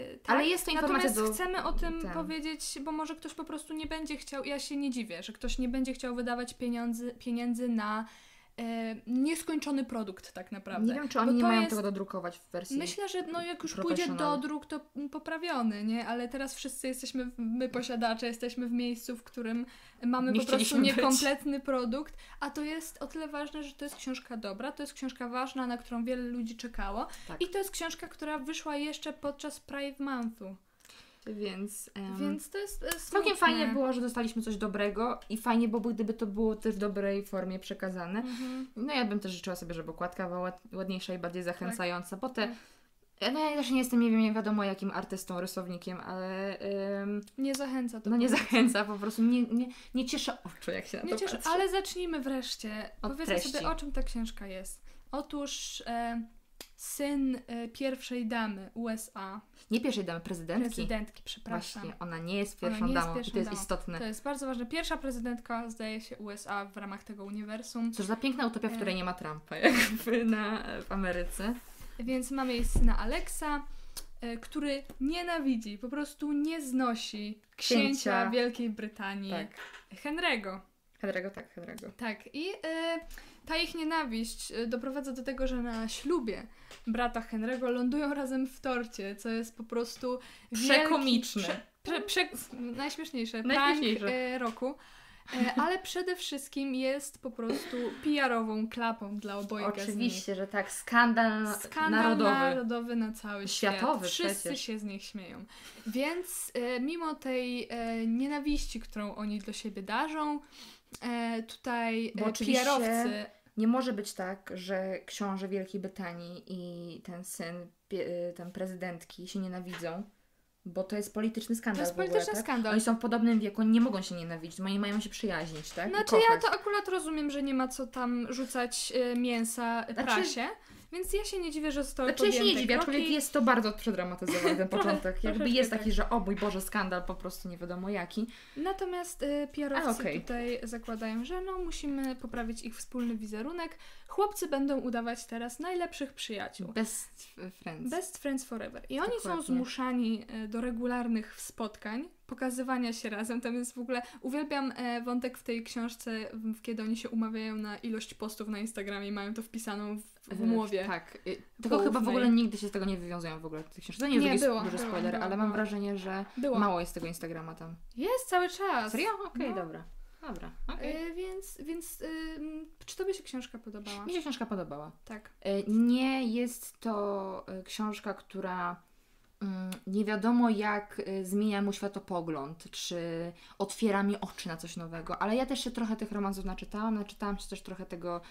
Yy, tak. Ale jest to informacja. Natomiast do... chcemy o tym ten. powiedzieć, bo może ktoś po prostu nie będzie chciał, ja się nie dziwię, że ktoś nie będzie chciał wydawać pieniędzy, pieniędzy na yy, nieskończony produkt tak naprawdę. Nie wiem, czy oni bo nie mają jest... tego dodrukować w wersji. Myślę, że no, jak już pójdzie dodruk, to poprawiony, nie? Ale teraz wszyscy jesteśmy, my posiadacze, jesteśmy w miejscu, w którym mamy nie po prostu niekompletny być. produkt, a to jest o tyle ważne, że to jest książka dobra, to jest książka ważna, na którą wiele ludzi czekało, tak. I to jest książka, która wyszła jeszcze podczas Pride Monthu. Więc, um, Więc to jest smutne. Całkiem fajnie było, że dostaliśmy coś dobrego i fajnie byłoby, gdyby to było też w dobrej formie przekazane. Mhm. No ja bym też życzyła sobie, żeby okładka była ładniejsza i bardziej zachęcająca, tak. bo te... Mhm. No ja też nie jestem, nie wiem, nie wiadomo jakim artystą, rysownikiem, ale... Ym, nie zachęca to. No nie zachęca, po prostu nie, nie, nie cieszę oczu, jak się na nie to cieszę, ale zacznijmy wreszcie. Od Powiedzmy treści. sobie, o czym ta książka jest. Otóż e, syn e, pierwszej damy U S A... Nie pierwszej damy, prezydentki. Prezydentki, przepraszam. Właśnie, ona nie jest pierwszą nie damą jest pierwszą to jest damą. istotne. To jest bardzo ważne. Pierwsza prezydentka, zdaje się, U S A w ramach tego uniwersum. Cóż za piękna utopia, w e... której nie ma Trumpa, jakby na, w Ameryce. Więc mamy jej syna Aleksa, który nienawidzi, po prostu nie znosi księcia, księcia. Wielkiej Brytanii, tak. Henry'ego. Henry'ego, tak, Henry'ego. Tak, i y, ta ich nienawiść doprowadza do tego, że na ślubie brata Henry'ego lądują razem w torcie, co jest po prostu przekomiczne. Wielki, prze, prze, prze, najśmieszniejsze, najśmieszniejsze. Prank y, roku. Ale przede wszystkim jest po prostu P R-ową klapą dla obojga z nich. Oczywiście, że tak. Skandal, Skandal narodowy. narodowy na cały Światowy świat. Wszyscy przecież. się z nich śmieją. Więc e, mimo tej e, nienawiści, którą oni do siebie darzą, e, tutaj e, P R-owcy... Nie może być tak, że książę Wielkiej Brytanii i ten syn tam prezydentki się nienawidzą. Bo to jest polityczny skandal. To jest ogóle, polityczny tak? skandal. Oni są w podobnym wieku, nie mogą się nienawidzić, oni mają się przyjaźnić, tak? Znaczy ja to akurat rozumiem, że nie ma co tam rzucać y, mięsa znaczy... prasie, więc ja się nie dziwię, że zostały znaczy, podjęte ja się nie dziwię, aczkolwiek jest to bardzo przedramatyzowany ten początek. Jakby jest taki, tak. że o mój Boże, skandal po prostu nie wiadomo jaki. Natomiast y, P R-owcy okay. tutaj zakładają, że no musimy poprawić ich wspólny wizerunek. Chłopcy będą udawać teraz najlepszych przyjaciół. Best friends. Best friends forever. I oni Dokładnie. są zmuszani y, do regularnych spotkań, pokazywania się razem. Tam jest w ogóle... Uwielbiam e, wątek w tej książce, w, kiedy oni się umawiają na ilość postów na Instagramie i mają to wpisaną w, w umowie. E, tak. E, tego chyba w ogóle nigdy się z tego nie wywiązują w ogóle. Tych książek. To nie, nie jest duży spoiler, było, ale mam było. wrażenie, że było. mało jest tego Instagrama tam. Jest cały czas. Serio? Okej, okay, no. dobra. Dobra, okay. yy, Więc, więc yy, czy Tobie się książka podobała? Mi się książka podobała. Tak. Yy, nie jest to yy, książka, która... nie wiadomo jak zmienia mu światopogląd, czy otwiera mi oczy na coś nowego, ale ja też się trochę tych romansów naczytałam, naczytałam się też trochę tego,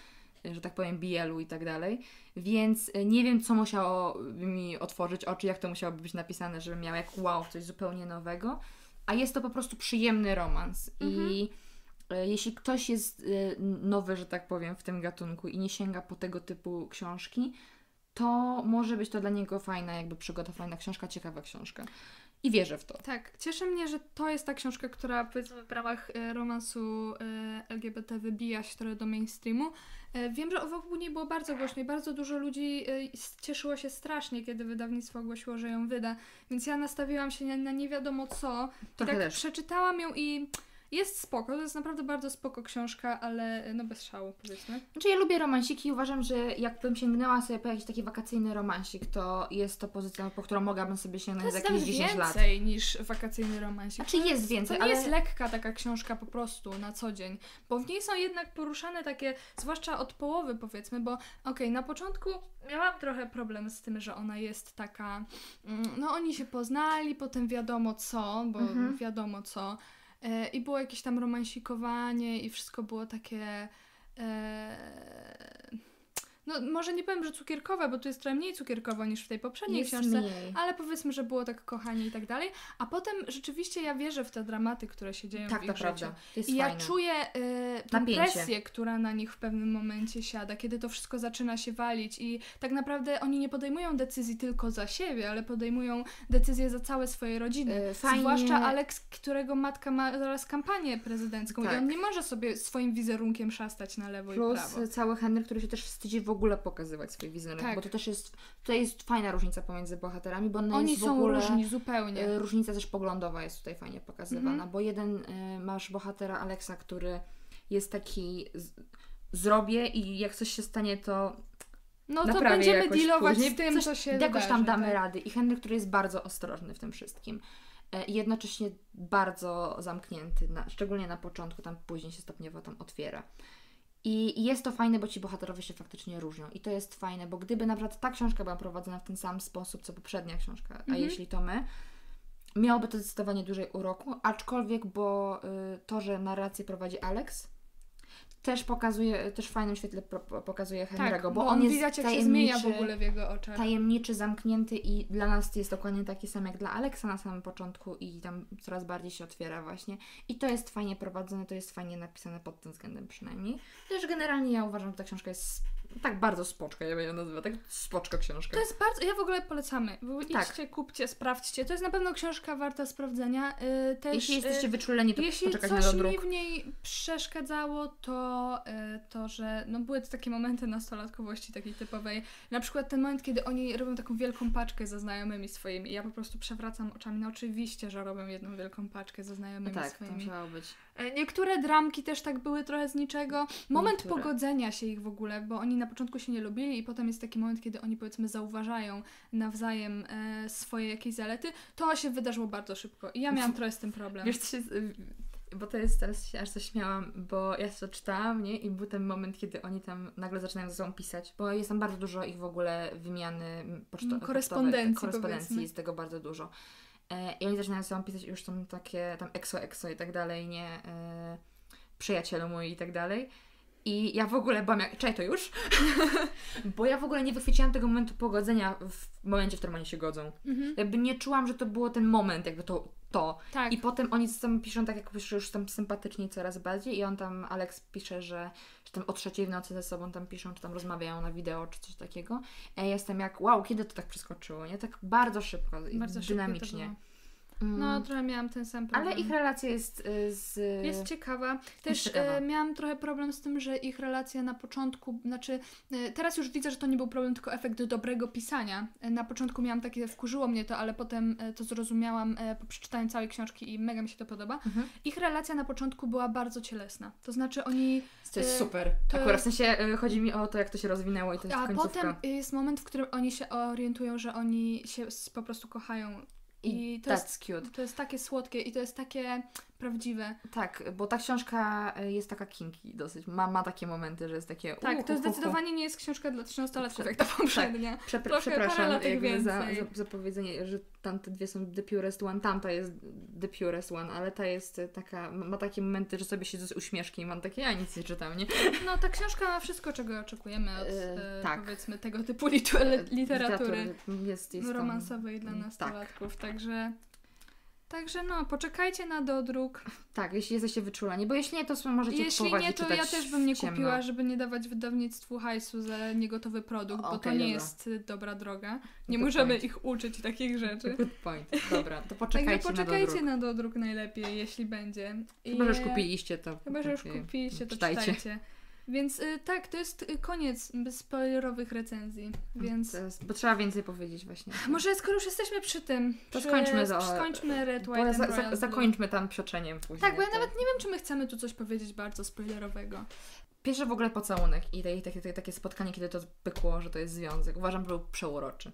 że tak powiem, B L-u i tak dalej, więc nie wiem, co musiało mi otworzyć oczy, jak to musiałoby być napisane, żebym miała jak wow, coś zupełnie nowego, a jest to po prostu przyjemny romans mhm. i jeśli ktoś jest nowy, że tak powiem, w tym gatunku i nie sięga po tego typu książki, to może być to dla niego fajna jakby przygoda, fajna książka, ciekawa książka. I wierzę w to. Tak, cieszy mnie, że to jest ta książka, która powiedzmy w ramach romansu L G B T wybija się trochę do mainstreamu. Wiem, że wokół niej było bardzo głośno i bardzo dużo ludzi cieszyło się strasznie, kiedy wydawnictwo ogłosiło, że ją wyda. Więc ja nastawiłam się na nie wiadomo co. I tak też. Przeczytałam ją i... Jest spoko, to jest naprawdę bardzo spoko książka, ale no bez szału, powiedzmy. Znaczy ja lubię romansiki i uważam, że jakbym sięgnęła sobie po jakiś taki wakacyjny romansik, to jest to pozycja, po którą mogłabym sobie sięgnąć za jakieś dziesięć lat. To jest więcej niż wakacyjny romansik. Znaczy jest, jest więcej, ale... To nie jest lekka taka książka po prostu na co dzień, bo w niej są jednak poruszane takie, zwłaszcza od połowy powiedzmy, bo okej, okay, na początku miałam trochę problem z tym, że ona jest taka, no oni się poznali, potem wiadomo co, bo mhm. wiadomo co. I było jakieś tam romansikowanie i wszystko było takie... E... No może nie powiem, że cukierkowe, bo tu jest trochę mniej cukierkowo niż w tej poprzedniej jest książce, mniej. Ale powiedzmy, że było tak kochanie i tak dalej. A potem rzeczywiście ja wierzę w te dramaty, które się dzieją tak, w ich życiu. I ja fajne. czuję e, tę Napięcie. presję, która na nich w pewnym momencie siada, kiedy to wszystko zaczyna się walić i tak naprawdę oni nie podejmują decyzji tylko za siebie, ale podejmują decyzje za całe swoje rodziny. E, fajnie. Zwłaszcza Alex, którego matka ma zaraz kampanię prezydencką tak. i on nie może sobie swoim wizerunkiem szastać na lewo Plus i prawo. Plus cały Henry, który się też wstydzi w W ogóle pokazywać swój wizerunek, tak. bo to też jest, tutaj jest fajna różnica pomiędzy bohaterami, bo oni jest w są ogóle, różni zupełnie. Różnica też poglądowa jest tutaj fajnie pokazywana, mm-hmm. bo jeden y, masz bohatera Alexa, który jest taki z, zrobię i jak coś się stanie, to no to będziemy dealować z tym, coś, co się jakoś wydarzy, tam damy tak. rady. I Henry, który jest bardzo ostrożny w tym wszystkim. I jednocześnie bardzo zamknięty, na, szczególnie na początku, tam później się stopniowo tam otwiera. I jest to fajne, bo ci bohaterowie się faktycznie różnią. I to jest fajne, bo gdyby naprawdę ta książka była prowadzona w ten sam sposób, co poprzednia książka, a mm-hmm. jeśli to my, miałoby to zdecydowanie dłużej uroku, aczkolwiek, bo y, to, że narrację prowadzi Alex, też pokazuje, też w fajnym świetle pro, pokazuje Henry'ego, tak, bo, bo on jest widać, jak się zmienia w ogóle w jego oczach. Tajemniczy, zamknięty i dla nas jest dokładnie taki sam jak dla Alexa na samym początku i tam coraz bardziej się otwiera właśnie. I to jest fajnie prowadzone, to jest fajnie napisane pod tym względem przynajmniej. Też generalnie ja uważam, że ta książka jest tak bardzo spoczka, ja bym ją nazywała, tak spoczka książka. To jest bardzo, ja w ogóle polecamy. Tak. Idźcie, kupcie, sprawdźcie. To jest na pewno książka warta sprawdzenia. Yy, też, jeśli jesteście wyczuleni, to jeśli poczekać na dodruk. Jeśli coś mi w niej przeszkadzało, to to, że no były to takie momenty nastolatkowości takiej typowej. Na przykład ten moment, kiedy oni robią taką wielką paczkę ze znajomymi swoimi i ja po prostu przewracam oczami. No oczywiście, że robią jedną wielką paczkę ze znajomymi no tak, swoimi. Tak, to musiało być. Niektóre dramki też tak były trochę z niczego. Moment Niektóre. pogodzenia się ich w ogóle, bo oni na początku się nie lubili i potem jest taki moment, kiedy oni powiedzmy zauważają nawzajem e, swoje jakieś zalety. To się wydarzyło bardzo szybko i ja miałam trochę z tym problem. Wiesz, się... Bo to jest, teraz się aż zaśmiałam, bo ja to czytałam, nie? I był ten moment, kiedy oni tam nagle zaczynają ze sobą pisać, bo jest tam bardzo dużo ich w ogóle wymiany pocztowej. Korespondencji, korespondencji jest tego bardzo dużo. E, I oni zaczynają ze sobą pisać i już są takie tam exo, exo i tak dalej, nie? E, przyjacielu mój i tak dalej. I ja w ogóle byłam jak... Czekaj, to już? Bo ja w ogóle nie wychwyciłam tego momentu pogodzenia w momencie, w którym oni się godzą. Mhm. Jakby nie czułam, że to było ten moment, jakby to... To. Tak. I potem oni tam piszą tak, jak piszą już tam sympatycznie coraz bardziej i on tam, Alex pisze, że, że tam o trzeciej w nocy ze sobą tam piszą, czy tam rozmawiają na wideo, czy coś takiego. Ja jestem jak, wow, kiedy to tak przeskoczyło, nie? Tak bardzo szybko, bardzo dynamicznie. No, trochę miałam ten sam problem. Ale ich relacja jest z... Jest ciekawa. Też jest ciekawa. E, miałam trochę problem z tym, że ich relacja na początku, znaczy e, teraz już widzę, że to nie był problem, tylko efekt dobrego pisania. E, na początku miałam takie, wkurzyło mnie to, ale potem e, to zrozumiałam e, po przeczytaniu całej książki i mega mi się to podoba. Mhm. Ich relacja na początku była bardzo cielesna. To znaczy oni... To jest e, super. To... Akurat w sensie e, chodzi mi o to, jak to się rozwinęło i to jest A końcówka. Potem jest moment, w którym oni się orientują, że oni się po prostu kochają. I, I to, jest, cute. to jest takie słodkie i to jest takie prawdziwe. Tak, bo ta książka jest taka kinky dosyć. Ma, ma takie momenty, że jest takie... Tak, uh, to uh, zdecydowanie uh, nie jest książka dla trzynastolatków, jak ta poprzednia. Tak. Przepr- przepraszam jakby za, za, za powiedzenie, że tamte dwie są the purest one, tamta jest the purest one, ale ta jest taka... Ma takie momenty, że sobie siedzę z uśmieszkiem i mam takie, ja nic nie czytam, nie? No, ta książka ma wszystko, czego oczekujemy od e, tak. powiedzmy tego typu literatury, literatury jest, jest romansowej tam, dla nastolatków, tak. Także Także no, poczekajcie na dodruk. Tak, jeśli jesteście wyczuleni, bo jeśli nie, to możecie jeśli kupować nie, to ja też bym nie ciemno. kupiła, żeby nie dawać wydawnictwu hajsu za niegotowy produkt, o, bo okay, to nie dobra. jest dobra droga. Nie Good możemy point. ich uczyć takich rzeczy. Good point. Dobra, to poczekajcie, tak, poczekajcie na dodruk. na dodruk najlepiej, jeśli będzie. I... Chyba, że już kupiliście to. Chyba, że już kupiliście, to czytajcie. czytajcie. Więc y, tak, to jest y, koniec bez spoilerowych recenzji, więc... To jest, bo trzeba więcej powiedzieć właśnie. Może skoro już jesteśmy przy tym, to przy, skończmy, za, skończmy Red, White and za, za, Zakończmy tam przeoczeniem później. Tak, bo ja tak. nawet nie wiem, czy my chcemy tu coś powiedzieć bardzo spoilerowego. Pierwszy w ogóle pocałunek i te, te, te, takie spotkanie, kiedy to pykło, że to jest związek. Uważam, że był przeuroczy.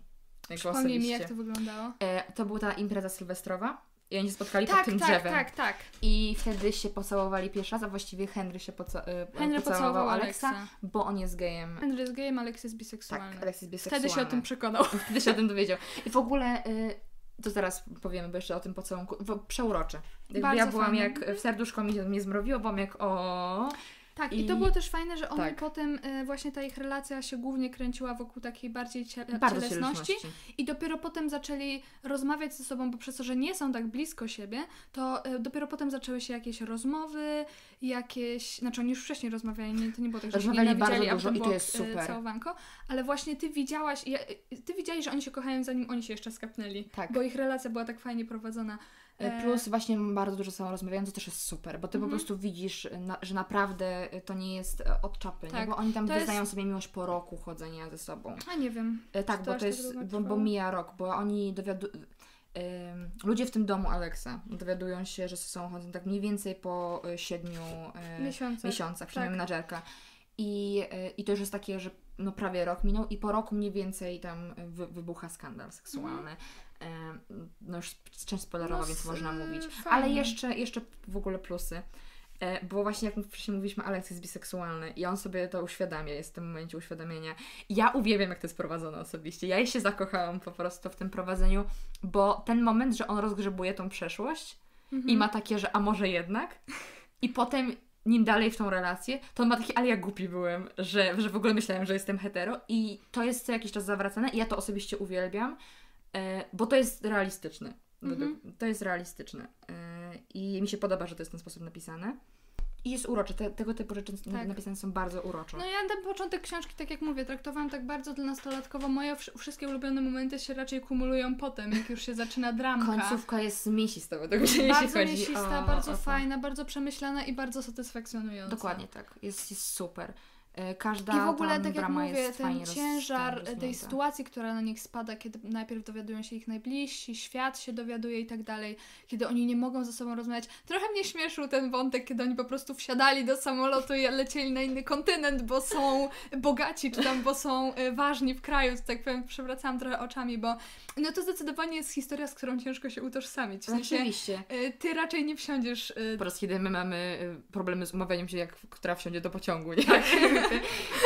Przypomnij mi, jak to wyglądało. E, to była ta impreza sylwestrowa. I oni się spotkali tak, pod tym tak, drzewem. Tak, tak, tak. I wtedy się pocałowali pierwszy raz, a właściwie Henry się poca Henry pocałował Alexa, Alexa, bo on jest gejem. Henry jest gejem, Alex jest biseksualny. Tak, Alex jest biseksualny. Wtedy się o tym przekonał. Wtedy się o tym dowiedział. I w ogóle, to zaraz powiemy, bo jeszcze o tym pocałunku, przeuroczy. Bardzo ja byłam fajnie. jak, w serduszko mi się mnie zmrowiło, byłam jak o. Tak, i, i to było też fajne, że oni tak. potem, y, właśnie ta ich relacja się głównie kręciła wokół takiej bardziej cie, cielesności, cielesności i dopiero potem zaczęli rozmawiać ze sobą, bo przez to, że nie są tak blisko siebie, to y, dopiero potem zaczęły się jakieś rozmowy, jakieś, znaczy oni już wcześniej rozmawiali, nie, to nie było tak, że rozmawiali bardzo dużo i to jest super. Całowanko, ale właśnie ty widziałaś, ja, ty widziałeś, że oni się kochają, zanim oni się jeszcze skapnęli, tak. bo ich relacja była tak fajnie prowadzona. Plus właśnie bardzo dużo samo rozmawiają, to też jest super, bo ty mhm. po prostu widzisz, na, że naprawdę to nie jest od czapy, tak. nie? Bo oni tam to wyznają jest... sobie miłość po roku chodzenia ze sobą. A nie wiem. Tak, to bo to jest, bo, bo mija rok, bo oni dowiadują, yy, ludzie w tym domu Alexa dowiadują się, że są chodzą tak mniej więcej po siedmiu yy, miesiącach, miesiącach przynajmniej tak. menadżerka. I, yy, I to już jest takie, że no prawie rok minął i po roku mniej więcej tam wy, wybucha skandal seksualny. Mhm. E, no już część spoilerowa, no, więc można mówić. Fajnie. Ale jeszcze, jeszcze w ogóle plusy. E, bo właśnie jak wcześniej mówiliśmy, Alex jest biseksualny i on sobie to uświadamia, jest w tym momencie uświadamiania. Ja uwielbiam, jak to jest prowadzone osobiście. Ja jej się zakochałam po prostu w tym prowadzeniu, bo ten moment, że on rozgrzebuje tą przeszłość mhm. i ma takie, że a może jednak? I potem... nim dalej w tą relację, to on ma taki, ale ja głupi byłem, że, że w ogóle myślałem, że jestem hetero i to jest co jakiś czas zawracane i ja to osobiście uwielbiam, e, bo to jest realistyczne. Mm-hmm. To jest realistyczne e, i mi się podoba, że to jest w ten sposób napisane. I jest urocze. Te, tego typu rzeczy tak. napisane są bardzo urocze. No ja na początek książki, tak jak mówię, traktowałam tak bardzo dla nastolatkowo. Moje wszystkie ulubione momenty się raczej kumulują potem, jak już się zaczyna dramka. Końcówka jest mięsista, bo tak mi się bardzo chodzi. Mięsista, o, bardzo o, fajna, o. bardzo przemyślana i bardzo satysfakcjonująca. Dokładnie tak. Jest, jest super. Każda I w ogóle, tak jak mówię, ten ciężar tej sytuacji, która na nich spada, kiedy najpierw dowiadują się ich najbliżsi, świat się dowiaduje i tak dalej, kiedy oni nie mogą ze sobą rozmawiać. Trochę mnie śmieszył ten wątek, kiedy oni po prostu wsiadali do samolotu i lecieli na inny kontynent, bo są bogaci, czy tam, bo są ważni w kraju, tak powiem, przewracałam trochę oczami, bo no to zdecydowanie jest historia, z którą ciężko się utożsamić. W sensie, oczywiście. Ty raczej nie wsiądziesz... Po raz kiedy my mamy problemy z umawianiem się, jak która wsiądzie do pociągu, nie? Tak.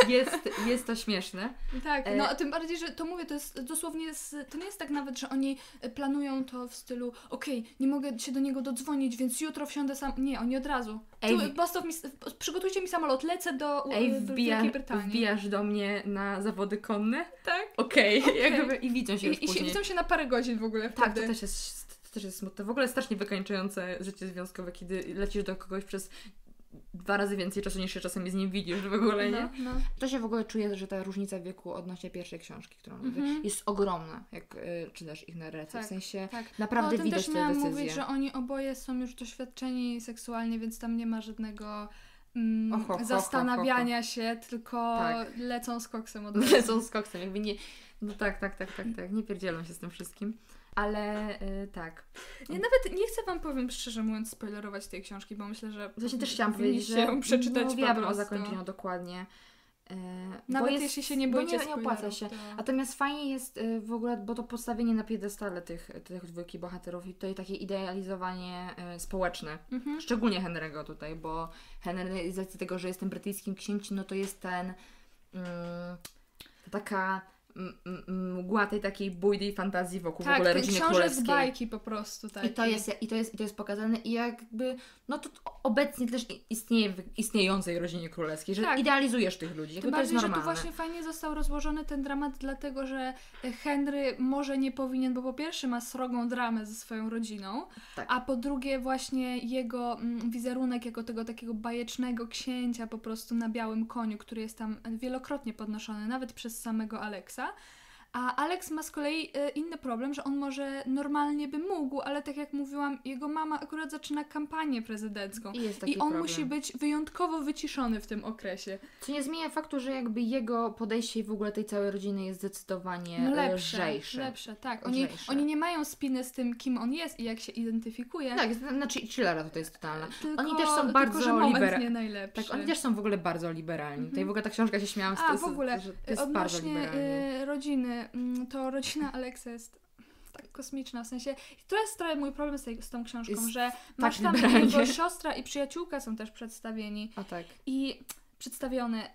Jest, jest to śmieszne. Tak, no a tym bardziej, że to mówię, to jest dosłownie, z, to nie jest tak nawet, że oni planują to w stylu okej, okay, nie mogę się do niego dodzwonić, więc jutro wsiądę sam... Nie, oni od razu. Tu, mi, przygotujcie mi samolot, lecę do, Ej, do wbija, Wielkiej Brytanii. Wbijasz do mnie na zawody konne? Tak. Okej. Okay. Okay. I widzą się już I, później. I widzą się na parę godzin w ogóle wtedy. Tak, to też jest, to też jest smutne. W ogóle strasznie wykańczające życie związkowe, kiedy lecisz do kogoś przez... dwa razy więcej czasu niż się czasami z nim widzisz w ogóle, nie? No, no. To się w ogóle czuje, że ta różnica wieku odnośnie pierwszej książki, którą mm -hmm. jest ogromna, jak y, czytasz ich narrację. Tak, w sensie tak. naprawdę no, widać też te decyzje. Miałam mówić, że oni oboje są już doświadczeni seksualnie, więc tam nie ma żadnego mm, oh, ho, ho, zastanawiania ho, ho, ho. się, tylko tak. lecą z koksem od razu. Lecą z koksem, jakby nie... No tak, tak, tak, tak, tak. Nie pierdzielą się z tym wszystkim. Ale y, tak. Ja nawet nie chcę wam, powiem szczerze mówiąc, spoilerować tej książki, bo myślę, że... Właśnie też chciałam powiedzieć, że mówiłabym o zakończeniu dokładnie. Y, nawet jest, jeśli się nie boicie bo nie, nie opłaca się. To... Natomiast fajnie jest y, w ogóle, bo to postawienie na piedestale tych, tych dwójki bohaterów i tutaj takie idealizowanie y, społeczne. Mhm. Szczególnie Henry'ego tutaj, bo Henry z racji tego, że jestem brytyjskim księciem, no to jest ten... Y, taka... ogóła tej takiej bujdy i fantazji wokół tak, w ogóle rodziny królewskiej. Tak, książek z bajki po prostu. Taki. I to jest, i to jest, i to jest pokazane i jakby, no to obecnie też istnieje w istniejącej rodzinie królewskiej, że tak. Idealizujesz tych ludzi. Tym bardziej, to jest że tu właśnie fajnie został rozłożony ten dramat, dlatego że Henry może nie powinien, bo po pierwsze ma srogą dramę ze swoją rodziną, tak. A po drugie właśnie jego wizerunek jako tego takiego bajecznego księcia po prostu na białym koniu, który jest tam wielokrotnie podnoszony, nawet przez samego Alexa. A Alex ma z kolei inny problem, że on może normalnie by mógł, ale tak jak mówiłam, jego mama akurat zaczyna kampanię prezydencką. I, jest taki I on problem. musi być wyjątkowo wyciszony w tym okresie. Co nie zmienia faktu, że jakby jego podejście i w ogóle tej całej rodziny jest zdecydowanie no lepsze, lżejsze. Lepsze, tak. Oni, lżejsze. oni nie mają spiny z tym, kim on jest i jak się identyfikuje. Tak, znaczy chillera tutaj jest totalna. Tylko, oni też są bardzo liberalni. Tak, oni też są w ogóle bardzo liberalni. Tutaj w ogóle ta książka się śmiałam z tego. A w ogóle, że to jest odnośnie bardzo y, rodziny, to rodzina Alexa jest tak kosmiczna, w sensie to jest trochę mój problem z, tej, z tą książką, jest że masz tak tam jego siostra i przyjaciółka są też przedstawieni A tak. i przedstawione.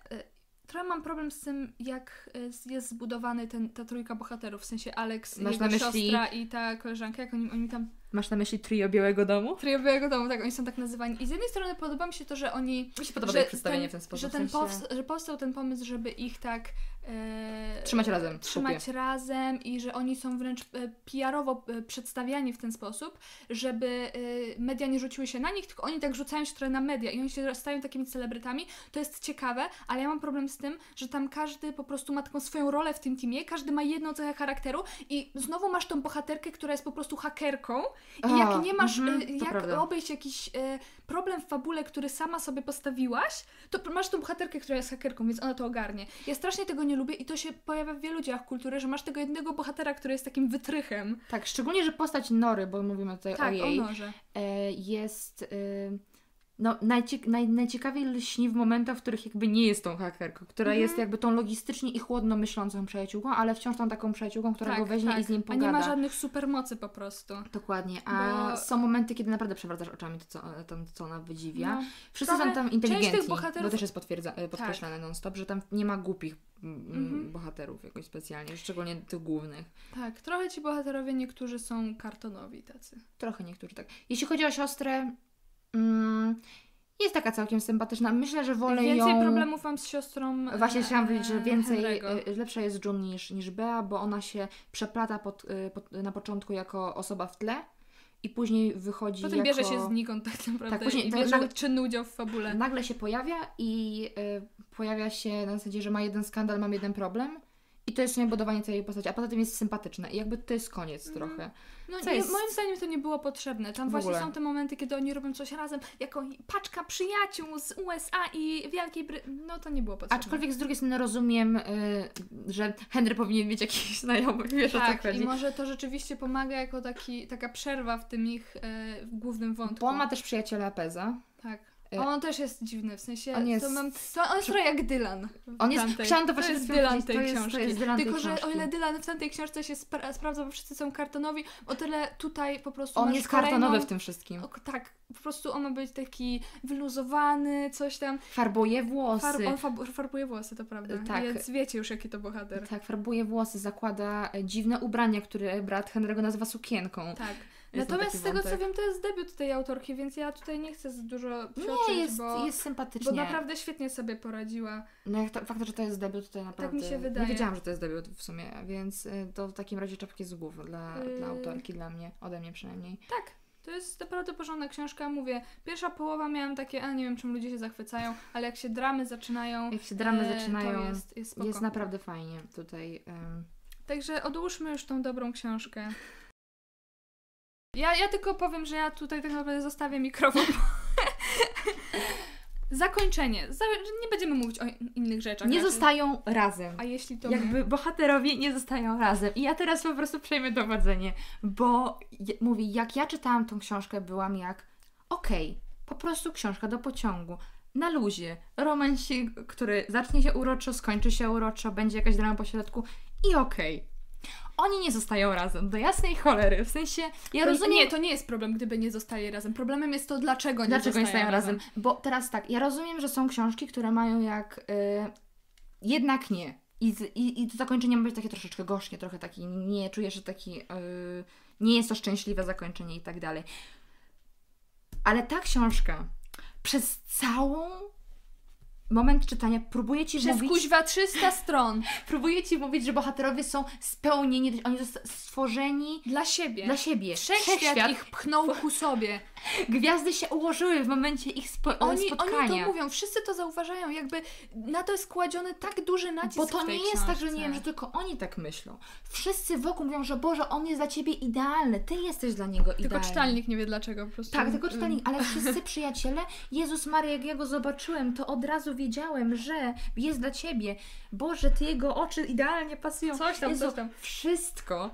Trochę mam problem z tym, jak jest zbudowany ten, ta trójka bohaterów, w sensie Alex, masz jego myśli... siostra i ta koleżanka, jak oni, oni tam... Masz na myśli trio Białego Domu? Trio Białego Domu, tak, oni są tak nazywani. I z jednej strony podoba mi się to, że oni... Mi się podoba to przedstawienie ten, w ten sposób. Że, ten w sensie... powsta- że powstał ten pomysł, żeby ich tak... E... Trzymać razem. Trzymać skupie. razem i że oni są wręcz P R owo przedstawiani w ten sposób, żeby media nie rzuciły się na nich, tylko oni tak rzucają się trochę na media i oni się stają takimi celebrytami. To jest ciekawe, ale ja mam problem z tym, że tam każdy po prostu ma taką swoją rolę w tym teamie, każdy ma jedną cechę charakteru i znowu masz tą bohaterkę, która jest po prostu hakerką. I jak o, nie masz, mm, jak prawda. obejść jakiś e, problem w fabule, który sama sobie postawiłaś, to masz tą bohaterkę, która jest hakerką, więc ona to ogarnie. Ja strasznie tego nie lubię i to się pojawia w wielu dziełach kultury, że masz tego jednego bohatera, który jest takim wytrychem. Tak, szczególnie, że postać Nory, bo mówimy tutaj tak, o jej, o Norze. E, jest... E... No, najciek- naj- najciekawiej lśni w momentach, w których jakby nie jest tą hakerką, która mm-hmm. jest jakby tą logistycznie i chłodno myślącą przyjaciółką, ale wciąż tą taką przyjaciółką, która tak, go weźmie tak. i z nim pogada. A nie ma żadnych supermocy po prostu. Dokładnie. A Bo... są momenty, kiedy naprawdę przewracasz oczami to, co, to, co ona wydziwia. No, Wszyscy są tam inteligentni, bohaterów... bo też jest potwierdza- podkreślane tak. non-stop, że tam nie ma głupich mm-hmm. bohaterów jakoś specjalnie, szczególnie tych głównych. Tak, trochę ci bohaterowie niektórzy są kartonowi tacy. Trochę niektórzy, tak. Jeśli chodzi o siostrę, Mm, jest taka całkiem sympatyczna. Myślę, że wolę więcej ją... Więcej problemów mam z siostrą Właśnie chciałam powiedzieć, że więcej Henry'ego. Lepsza jest June niż, niż Bea, bo ona się przeplata pod, pod, na początku jako osoba w tle i później wychodzi Potem jako... Potem bierze się znikąd tak naprawdę tak, później, i bierze nagle, czynny udział w fabule. Nagle się pojawia i y, pojawia się na zasadzie, że ma jeden skandal, mam jeden problem. I to jest w sumie budowanie całej postaci, a poza tym jest sympatyczne i jakby to jest koniec mm. trochę. No nie, jest... Moim zdaniem to nie było potrzebne. Tam w właśnie ogóle. są te momenty, kiedy oni robią coś razem, jako paczka przyjaciół z U S A i Wielkiej Brytanii. No to nie było potrzebne. Aczkolwiek z drugiej strony rozumiem, yy, że Henry powinien mieć jakiś znajomy, wiesz tak, o co chodzi. I może to rzeczywiście pomaga jako taki, taka przerwa w tym ich yy, głównym wątku. Bo on ma też przyjaciela Peza. Tak. O, on też jest dziwny, w sensie on jest, to mam, to on jest trochę jak Dylan. On jest, chciałam to właśnie Dylan tej książki. Tylko, że o ile Dylan w tamtej książce się spra- sprawdza, bo wszyscy są kartonowi, o tyle tutaj po prostu on jest kolejną... kartonowy w tym wszystkim. O, tak, po prostu on ma być taki wyluzowany, coś tam. Farbuje włosy. Farb, on fab, farbuje włosy, to prawda. Tak. Więc wiecie już, jaki to bohater. Tak, farbuje włosy, zakłada dziwne ubrania, które brat Henry'ego nazywa sukienką. Tak. Jest Natomiast z tego wątek. co wiem, to jest debiut tej autorki, więc ja tutaj nie chcę za dużo przeoczyć, jest, bo, jest sympatycznie. Bo naprawdę świetnie sobie poradziła. No jak to, fakt, że to jest debiut, tutaj naprawdę... Tak mi się wydaje. Nie wiedziałam, że to jest debiut w sumie, więc to w takim razie czapki z głów dla, yy... dla autorki, dla mnie, ode mnie przynajmniej. Tak, to jest naprawdę porządna książka, mówię, pierwsza połowa miałam takie, a nie wiem czym ludzie się zachwycają, ale jak się dramy zaczynają... Jak się dramy yy, zaczynają, jest, jest, jest naprawdę fajnie tutaj. Yy. Także odłóżmy już tą dobrą książkę. Ja, ja tylko powiem, że ja tutaj tak naprawdę zostawię mikrofon. Zakończenie. Nie będziemy mówić o innych rzeczach. Nie raczej. zostają razem. A jeśli to... Jakby my. bohaterowie nie zostają razem. I ja teraz po prostu przejmę dowodzenie, bo mówię, jak ja czytałam tą książkę, byłam jak okej, okay, po prostu książka do pociągu. Na luzie. Romansik, który zacznie się uroczo, skończy się uroczo, będzie jakaś drama pośrodku i okej. Okay. Oni nie zostają razem, do jasnej cholery, w sensie, ja to rozumiem... Nie, to nie jest problem, gdyby nie zostali razem, problemem jest to, dlaczego nie, dlaczego zostają, nie zostają razem. razem. Bo teraz tak, ja rozumiem, że są książki, które mają jak... Yy, jednak nie. I, z, i, i to zakończenie ma być takie troszeczkę gorzkie, trochę taki, nie czujesz, że taki, yy, nie jest to szczęśliwe zakończenie i tak dalej. Ale ta książka przez całą moment czytania próbuje Ci przez mówić... Przez kuźwa trzysta stron. Próbuje Ci mówić, że bohaterowie są spełnieni, oni są stworzeni... Dla siebie. Dla siebie. Wszechświat ich pchnął ku sobie. Gwiazdy się ułożyły w momencie ich spo... oni, spotkania. Oni to mówią, wszyscy to zauważają, jakby na to jest kładziony tak duży nacisk. Bo to nie jest książce. Tak, że nie wiem, że tylko oni tak myślą. Wszyscy wokół mówią, że Boże, on jest dla Ciebie idealny, Ty jesteś dla niego idealny. Tylko czytelnik nie wie dlaczego po prostu. Tak, tylko czytelnik, ale wszyscy przyjaciele, Jezus Maria, jak ja go zobaczyłem, to od razu wiedziałem, że jest dla Ciebie. Boże, Ty jego oczy idealnie pasują. Coś tam, Jezu, coś tam. Wszystko.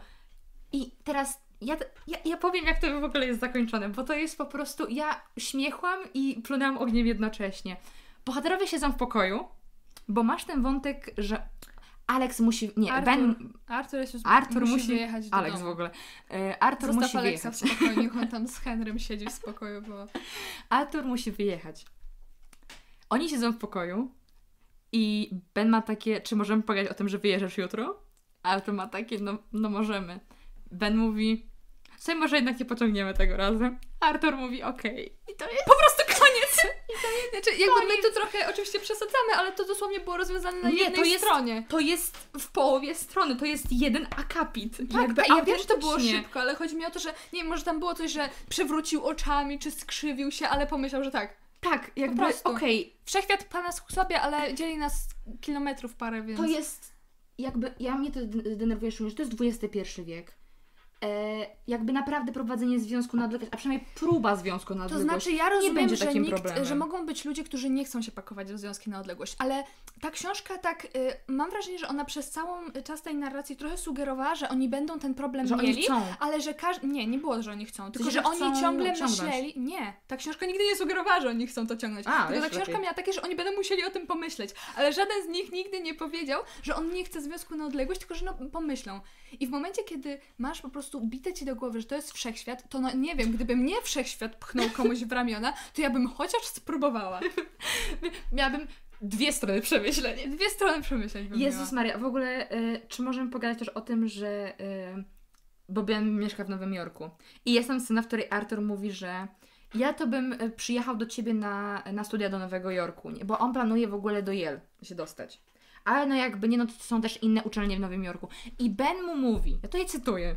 I teraz Ja, ja, ja powiem, jak to w ogóle jest zakończone, bo to jest po prostu... Ja śmiechłam i plunęłam ogniem jednocześnie. Bohaterowie siedzą w pokoju, bo masz ten wątek, że Alex musi... Nie, Artur, Ben... Artur, jest już, Artur musi, musi wyjechać do Alex domu. w ogóle. E, Artur Zostaw musi Alexa wyjechać. w spokoju, niech on tam z Henrym siedzi w spokoju, bo... Artur musi wyjechać. Oni siedzą w pokoju i Ben ma takie... Czy możemy pogadać o tym, że wyjeżdżasz jutro? Artur ma takie, no, no możemy. Ben mówi, sobie może jednak nie pociągniemy tego razem. Artur mówi, okej. Okay. I to jest... Po prostu koniec! I to jest... Znaczy, jakby koniec. My tu trochę oczywiście przesadzamy, ale to dosłownie było rozwiązane na nie, jednej to jest, stronie. To jest w połowie strony, to jest jeden akapit. Tak, jakby, a ja wiem, że to było szybko, ale chodzi mi o to, że nie wiem, może tam było coś, że przewrócił oczami, czy skrzywił się, ale pomyślał, że tak. Tak, jakby, okej. Okay. Wszechświat pana z sobie, ale dzieli nas kilometrów parę, więc... To jest, jakby, ja mnie to denerwuje szczególnie, że to jest dwudziesty pierwszy wiek. E, jakby naprawdę prowadzenie związku na odległość, a przynajmniej próba związku na odległość. To znaczy ja rozumiem, nie będzie że, takim nikt, że mogą być ludzie, którzy nie chcą się pakować w związki na odległość, ale ta książka tak, y, mam wrażenie, że ona przez cały czas tej narracji trochę sugerowała, że oni będą ten problem że mieli, ale że każdy... Nie, nie było, że oni chcą, tylko że, że chcą oni ciągle ciągnąć. myśleli... Nie, ta książka nigdy nie sugerowała, że oni chcą to ciągnąć, a, tylko ta książka lepiej. miała takie, że oni będą musieli o tym pomyśleć, ale żaden z nich nigdy nie powiedział, że on nie chce związku na odległość, tylko że no, pomyślą. I w momencie, kiedy masz po prostu Po prostu bite Ci do głowy, że to jest wszechświat, to no nie wiem, gdyby mnie wszechświat pchnął komuś w ramiona, to ja bym chociaż spróbowała. Miałabym dwie strony przemyśleń. Dwie strony przemyśleń bym Jezus miała. Maria, w ogóle y, czy możemy pogadać też o tym, że y, bo Ben mieszka w Nowym Jorku i jest tam scena, w której Artur mówi, że ja to bym przyjechał do Ciebie na, na studia do Nowego Jorku, nie? Bo on planuje w ogóle do Yale się dostać. Ale no jakby nie, no to są też inne uczelnie w Nowym Jorku. I Ben mu mówi, ja to jej cytuję,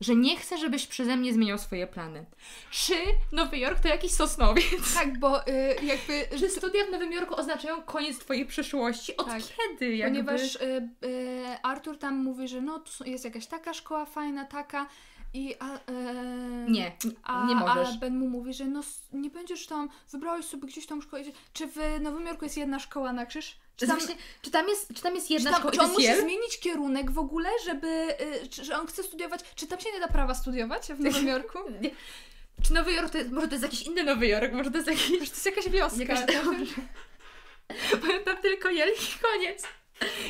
że nie chcę, żebyś przeze mnie zmieniał swoje plany. Czy Nowy Jork to jakiś Sosnowiec? Tak, bo y, jakby... Czy studia w Nowym Jorku oznaczają koniec Twojej przyszłości? Od tak, kiedy? Jakby? Ponieważ y, y, Artur tam mówi, że no tu jest jakaś taka szkoła fajna, taka i... A, y, nie, a, nie możesz. A Ben mu mówi, że no nie będziesz tam, wybrałeś sobie gdzieś tą szkołę. Czy w Nowym Jorku jest jedna szkoła na krzyż? Czy tam, Właśnie, czy tam jest, czy tam jest jedna szkoła? Czy on musi zmienić kierunek w ogóle, żeby, czy, że on chce studiować? Czy tam się nie da prawa studiować w Nowym Jorku? Nie. Czy Nowy Jork to jest, może to jest jakiś inny Nowy Jork? Może to jest, jakiś, może to jest jakaś wioska? Jakaś, pamiętam tylko Yale i koniec.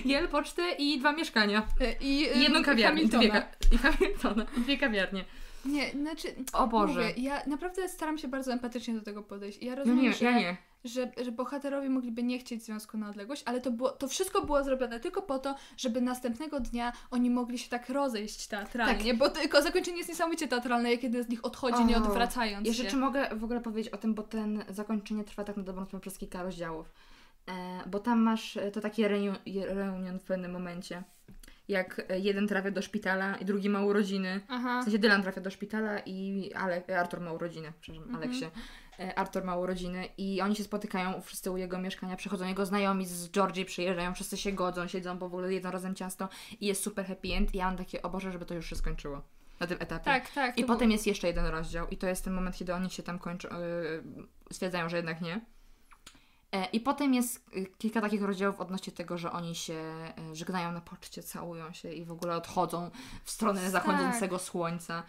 Yale, pocztę i dwa mieszkania. I, I jedną kawiarnię. I Hamiltona. Dwie, I Hamiltona. Dwie kawiarnie. Nie, znaczy... O Boże. Mówię, ja naprawdę staram się bardzo empatycznie do tego podejść. Ja rozumiem, no nie, że... Ja nie. Że, że bohaterowie mogliby nie chcieć związku na odległość, ale to, było, to wszystko było zrobione tylko po to, żeby następnego dnia oni mogli się tak rozejść teatralnie, tak. Bo tylko zakończenie jest niesamowicie teatralne, kiedy z nich odchodzi, oh. nie odwracając ja się. Ja jeszcze mogę w ogóle powiedzieć o tym, bo ten zakończenie trwa tak na dobrą sprawę przez kilka rozdziałów, e, bo tam masz to taki reunion w pewnym momencie, jak jeden trafia do szpitala i drugi ma urodziny. Aha. W sensie Dylan trafia do szpitala i Ale- Artur ma urodziny, przepraszam, mhm. Aleksie. Artur ma urodziny i oni się spotykają wszyscy u jego mieszkania, przychodzą jego znajomi z Georgii, przyjeżdżają, wszyscy się godzą, siedzą, bo w ogóle jedzą razem ciasto i jest super happy end i ja mam takie, o Boże, żeby to już się skończyło na tym etapie. Tak, tak. I potem było... jest jeszcze jeden rozdział i to jest ten moment, kiedy oni się tam kończą, yy, stwierdzają, że jednak nie. I potem jest kilka takich rozdziałów odnośnie tego, że oni się żegnają na poczcie, całują się i w ogóle odchodzą w stronę tak. zachodzącego słońca.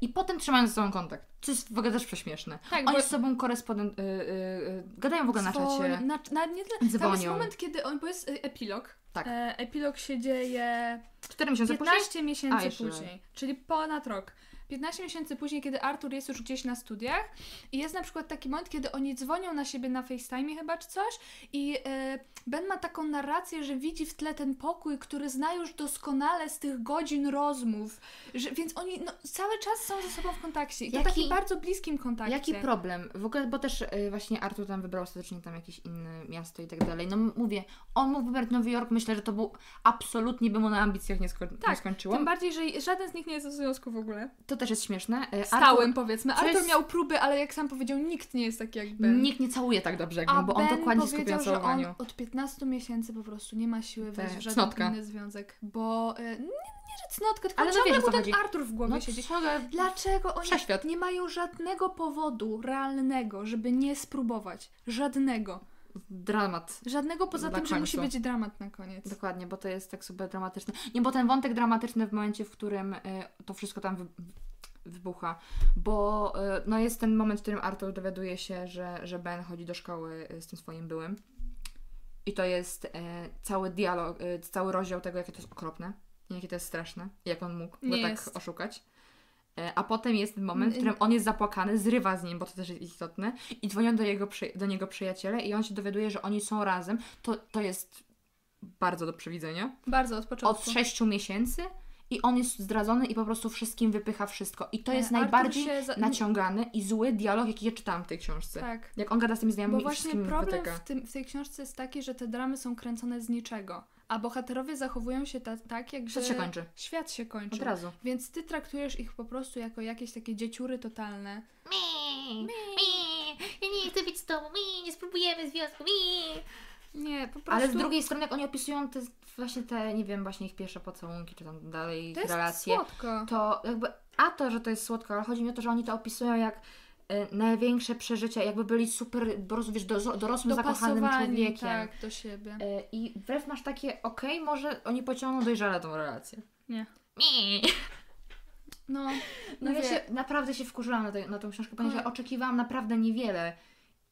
I potem trzymają ze sobą kontakt. Co jest w ogóle też prześmieszne. Tak, oni z sobą korespondent... Yy, yy, gadają w ogóle na czacie. Na, na, nie, tam jest moment, kiedy... On, bo jest epilog. Tak. E, epilog się dzieje... cztery miesiące później? piętnaście miesięcy później. Czyli ponad rok. piętnaście miesięcy później, kiedy Artur jest już gdzieś na studiach i jest na przykład taki moment, kiedy oni dzwonią na siebie na FaceTime chyba czy coś i Ben ma taką narrację, że widzi w tle ten pokój, który zna już doskonale z tych godzin rozmów, że, więc oni no, cały czas są ze sobą w kontakcie i to jaki, takim bardzo bliskim kontakcie. Jaki problem? W ogóle, bo też właśnie Artur tam wybrał ostatecznie tam jakieś inne miasto i tak dalej. No mówię, on mógł wybrać Nowy Jork, myślę, że to był absolutnie by mu na ambicjach nie, sko tak, nie skończyło. Tym bardziej, że żaden z nich nie jest w związku w ogóle. To też jest śmieszne. Stałym Artur, powiedzmy. Artur jest... miał próby, ale jak sam powiedział, nikt nie jest taki jak Ben. Nikt nie całuje tak dobrze jak Ben, bo on dokładnie skupia na całowaniu. Że on od piętnastu miesięcy po prostu nie ma siły wejść w żaden cnotka. inny związek, bo yy, nie, nie, że cnotka, tylko ale ciągle no wiesz, mu ten chodzi. Artur w głowie no, siedzi. Dlaczego oni Przeświat. nie mają żadnego powodu realnego, żeby nie spróbować? Żadnego. Dramat. Żadnego poza tym, że musi być dramat na koniec. Dokładnie, bo to jest tak super dramatyczne. Nie, bo ten wątek dramatyczny w momencie, w którym y, to wszystko tam wy, wybucha, bo y, no jest ten moment, w którym Artur dowiaduje się, że, że Ben chodzi do szkoły z tym swoim byłym. I to jest y, cały dialog, y, cały rozdział tego, jakie to jest okropne, jakie to jest straszne, jak on mógł go tak jest. oszukać. A potem jest ten moment, w którym on jest zapłakany, zrywa z nim, bo to też jest istotne, i dzwonią do, jego, do niego przyjaciele i on się dowiaduje, że oni są razem. To, to jest bardzo do przewidzenia. Bardzo od początku. Od sześciu miesięcy i on jest zdradzony i po prostu wszystkim wypycha wszystko. I to jest Artur najbardziej za... naciągany i zły dialog, jaki ja czytałam w tej książce. Tak. Jak on gada z tymi znajomymi i wszystkim wytyka. Bo właśnie problem w, tym, w tej książce jest taki, że te dramy są kręcone z niczego. A bohaterowie zachowują się ta, tak, jak świat się kończy. Świat się kończy. Od razu. Więc ty traktujesz ich po prostu jako jakieś takie dzieciury totalne. Mi, mi, ja nie chcę być z tobą, mi, nie spróbujemy związku, mi. Nie, po prostu. Ale z drugiej strony, jak oni opisują te właśnie te, nie wiem, właśnie ich pierwsze pocałunki, czy tam dalej ich relacje. To jest słodko. To jakby, a to, że to jest słodko, ale chodzi mi o to, że oni to opisują jak największe przeżycia, jakby byli super, po prostu wiesz, dorosłym, zakochanym człowiekiem. Tak, do siebie. I wbrew masz takie, okej, okay, może oni pociągną dojrzale tą relację. Nie. No, no ja się, naprawdę się wkurzyłam na, te, na tą książkę, ponieważ ja oczekiwałam naprawdę niewiele.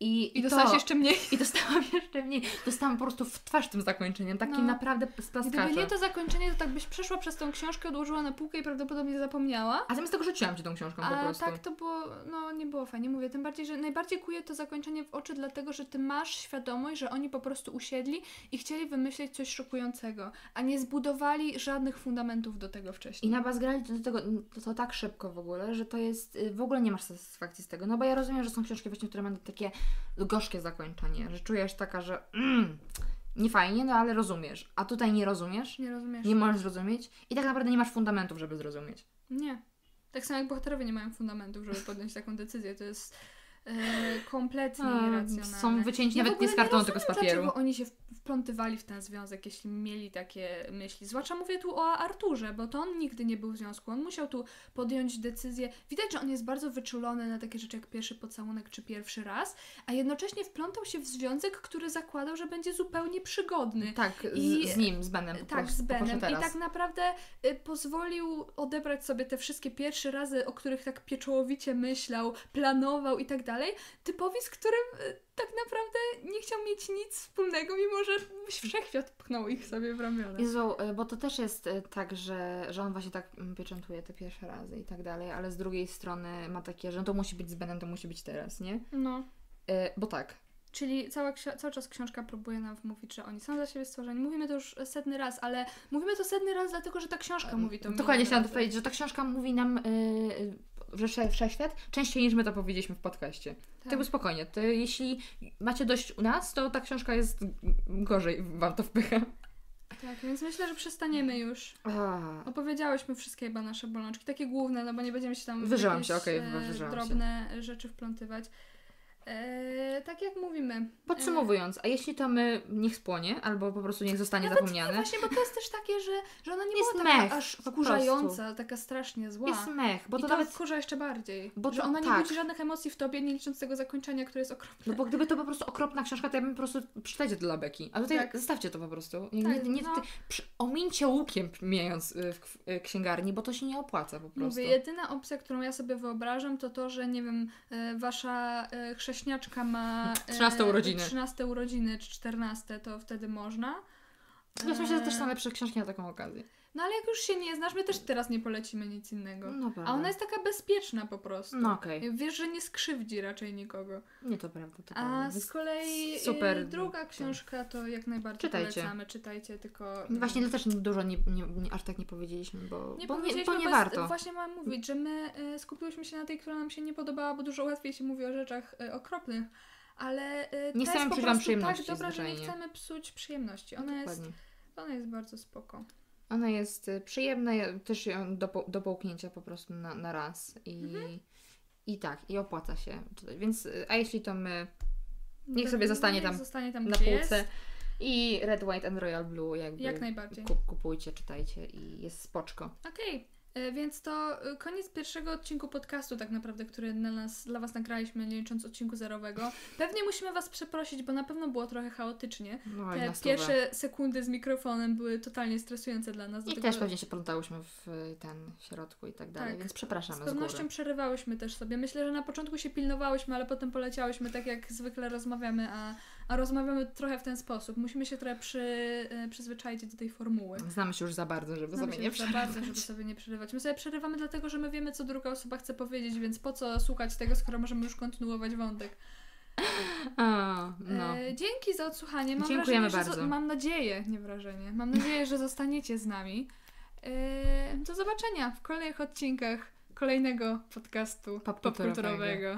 I, I dostałaś to, jeszcze mniej. I dostałam jeszcze mniej. Dostałam po prostu w twarz tym zakończeniem, takim no. naprawdę splaskaczem. Gdyby nie to zakończenie, to tak byś przeszła przez tą książkę, odłożyła na półkę i prawdopodobnie zapomniała. A zamiast tego rzuciłam Ci tą książką po prostu. A tak to było, no nie było fajnie, mówię. Tym bardziej, że najbardziej kuje to zakończenie w oczy, dlatego że Ty masz świadomość, że oni po prostu usiedli i chcieli wymyślić coś szokującego, a nie zbudowali żadnych fundamentów do tego wcześniej. I nabazgrali do tego to, to tak szybko w ogóle, że to jest, w ogóle nie masz satysfakcji z tego. No bo ja rozumiem, że są książki właśnie, które mają takie gorzkie zakończenie, że czujesz taka, że mm, nie fajnie, no ale rozumiesz, a tutaj nie rozumiesz, nie, rozumiesz, nie możesz zrozumieć i tak naprawdę nie masz fundamentów, żeby zrozumieć. Nie. Tak samo jak bohaterowie nie mają fundamentów, żeby podjąć taką decyzję, to jest yy, kompletnie irracjonalne. Są wycięci ja nawet nie z kartonu, tylko z papieru. Dlaczego oni się wplątywali w ten związek, jeśli mieli takie myśli. Zwłaszcza mówię tu o Arturze, bo to on nigdy nie był w związku. On musiał tu podjąć decyzję. Widać, że on jest bardzo wyczulony na takie rzeczy jak pierwszy pocałunek czy pierwszy raz, a jednocześnie wplątał się w związek, który zakładał, że będzie zupełnie przygodny. Tak, I, z nim, z Benem. Po tak, prostu, z Benem. I tak naprawdę y, pozwolił odebrać sobie te wszystkie pierwsze razy, o których tak pieczołowicie myślał, planował i tak dalej. Typowi, z którym... Y, tak naprawdę nie chciał mieć nic wspólnego, mimo że wszechświat pchnął ich sobie w ramiona. Jezu, bo to też jest tak, że, że on właśnie tak pieczętuje te pierwsze razy i tak dalej, ale z drugiej strony ma takie, że to musi być z Benem, to musi być teraz, nie? No. E, bo tak. Czyli cała, cały czas książka próbuje nam wmówić, że oni są dla siebie stworzeni. Mówimy to już setny raz, ale mówimy to setny raz dlatego, że ta książka um, mówi to. Dokładnie chciałam to powiedzieć, że ta książka mówi nam... Yy, że wszechświat częściej niż my to powiedzieliśmy w podcaście. Tak. Tylko spokojnie. To jeśli macie dość u nas, to ta książka jest gorzej, wam to wpycha. Tak, więc myślę, że przestaniemy już. A. Opowiedziałyśmy wszystkie chyba nasze bolączki, takie główne, no bo nie będziemy się tam wyżyłam się, okay, wyżyłam drobne się. rzeczy wplątywać. Eee, tak jak mówimy. Podsumowując, a jeśli to my niech spłonie, albo po prostu niech zostanie nawet zapomniane. Właśnie, bo to jest też takie, że, że ona nie jest była mech, taka aż wkurzająca, taka strasznie zła. Jest mech, bo to, to nawet wkurza jeszcze bardziej. Bo to, że ona nie tak. budzi żadnych emocji w tobie, nie licząc tego zakończenia, które jest okropne. No bo gdyby to po prostu okropna książka, to ja bym po prostu przeczytać dla Beki. A tutaj tak. zostawcie to po prostu. Nie, tak, nie, nie, no. przy, omińcie łukiem, mijając w księgarni, bo to się nie opłaca po prostu. Mówię, jedyna opcja, którą ja sobie wyobrażam, to to, że nie wiem, wasza chrześcijańska Krześniaczka ma trzynaste urodziny. trzynaste urodziny czy czternaste, to wtedy można. Ja myślę, że też są lepsze książki na taką okazję. No ale jak już się nie znasz, my też teraz nie polecimy nic innego. No, a ona jest taka bezpieczna po prostu. No, okay. Wiesz, że nie skrzywdzi raczej nikogo. Nie, to prawda. To a z kolei super, druga książka to jak najbardziej czytajcie. Polecamy. Czytajcie, tylko... Właśnie też dużo nie, nie, nie, aż tak nie powiedzieliśmy, bo nie, bo powiedzieliśmy, nie, bo nie warto. Właśnie mam mówić, że my y, skupiłyśmy się na tej, która nam się nie podobała, bo dużo łatwiej się mówi o rzeczach y, okropnych. Ale y, nie chcemy psuć wam przyjemności. Tak, dobra, że nie chcemy psuć przyjemności. Ona, jest, ona jest bardzo spoko. Ona jest przyjemna, też ją do, do połknięcia po prostu na, na raz i, mhm. i tak, i opłaca się czytać. Więc, a jeśli to my, niech sobie zostanie tam, zostanie tam na półce. Jest. I Red, White and Royal Blue jakby jak najbardziej. Kupujcie, czytajcie i jest spoczko. Okej. Okay. Więc to koniec pierwszego odcinku podcastu tak naprawdę, który dla nas, dla Was nagraliśmy, nie licząc odcinku zerowego. Pewnie musimy Was przeprosić, bo na pewno było trochę chaotycznie. No, te pierwsze sekundy z mikrofonem były totalnie stresujące dla nas. I tego... też pewnie się plątałyśmy w ten środku i tak dalej, tak, więc przepraszamy z góry. Z pewnością przerywałyśmy też sobie. Myślę, że na początku się pilnowałyśmy, ale potem poleciałyśmy tak jak zwykle rozmawiamy, a, a rozmawiamy trochę w ten sposób. Musimy się trochę przy, przyzwyczaić do tej formuły. Znamy się już za bardzo, żeby Znamy sobie nie przerywać. Za bardzo, żeby sobie nie przerywać. My sobie przerywamy dlatego, że my wiemy, co druga osoba chce powiedzieć, więc po co słuchać tego, skoro możemy już kontynuować wątek. A, no. e, dzięki za odsłuchanie. Mam Dziękujemy wrażenie, bardzo. Że zo- mam nadzieję, nie wrażenie, mam nadzieję, że zostaniecie z nami. E, do zobaczenia w kolejnych odcinkach kolejnego podcastu popkulturowego.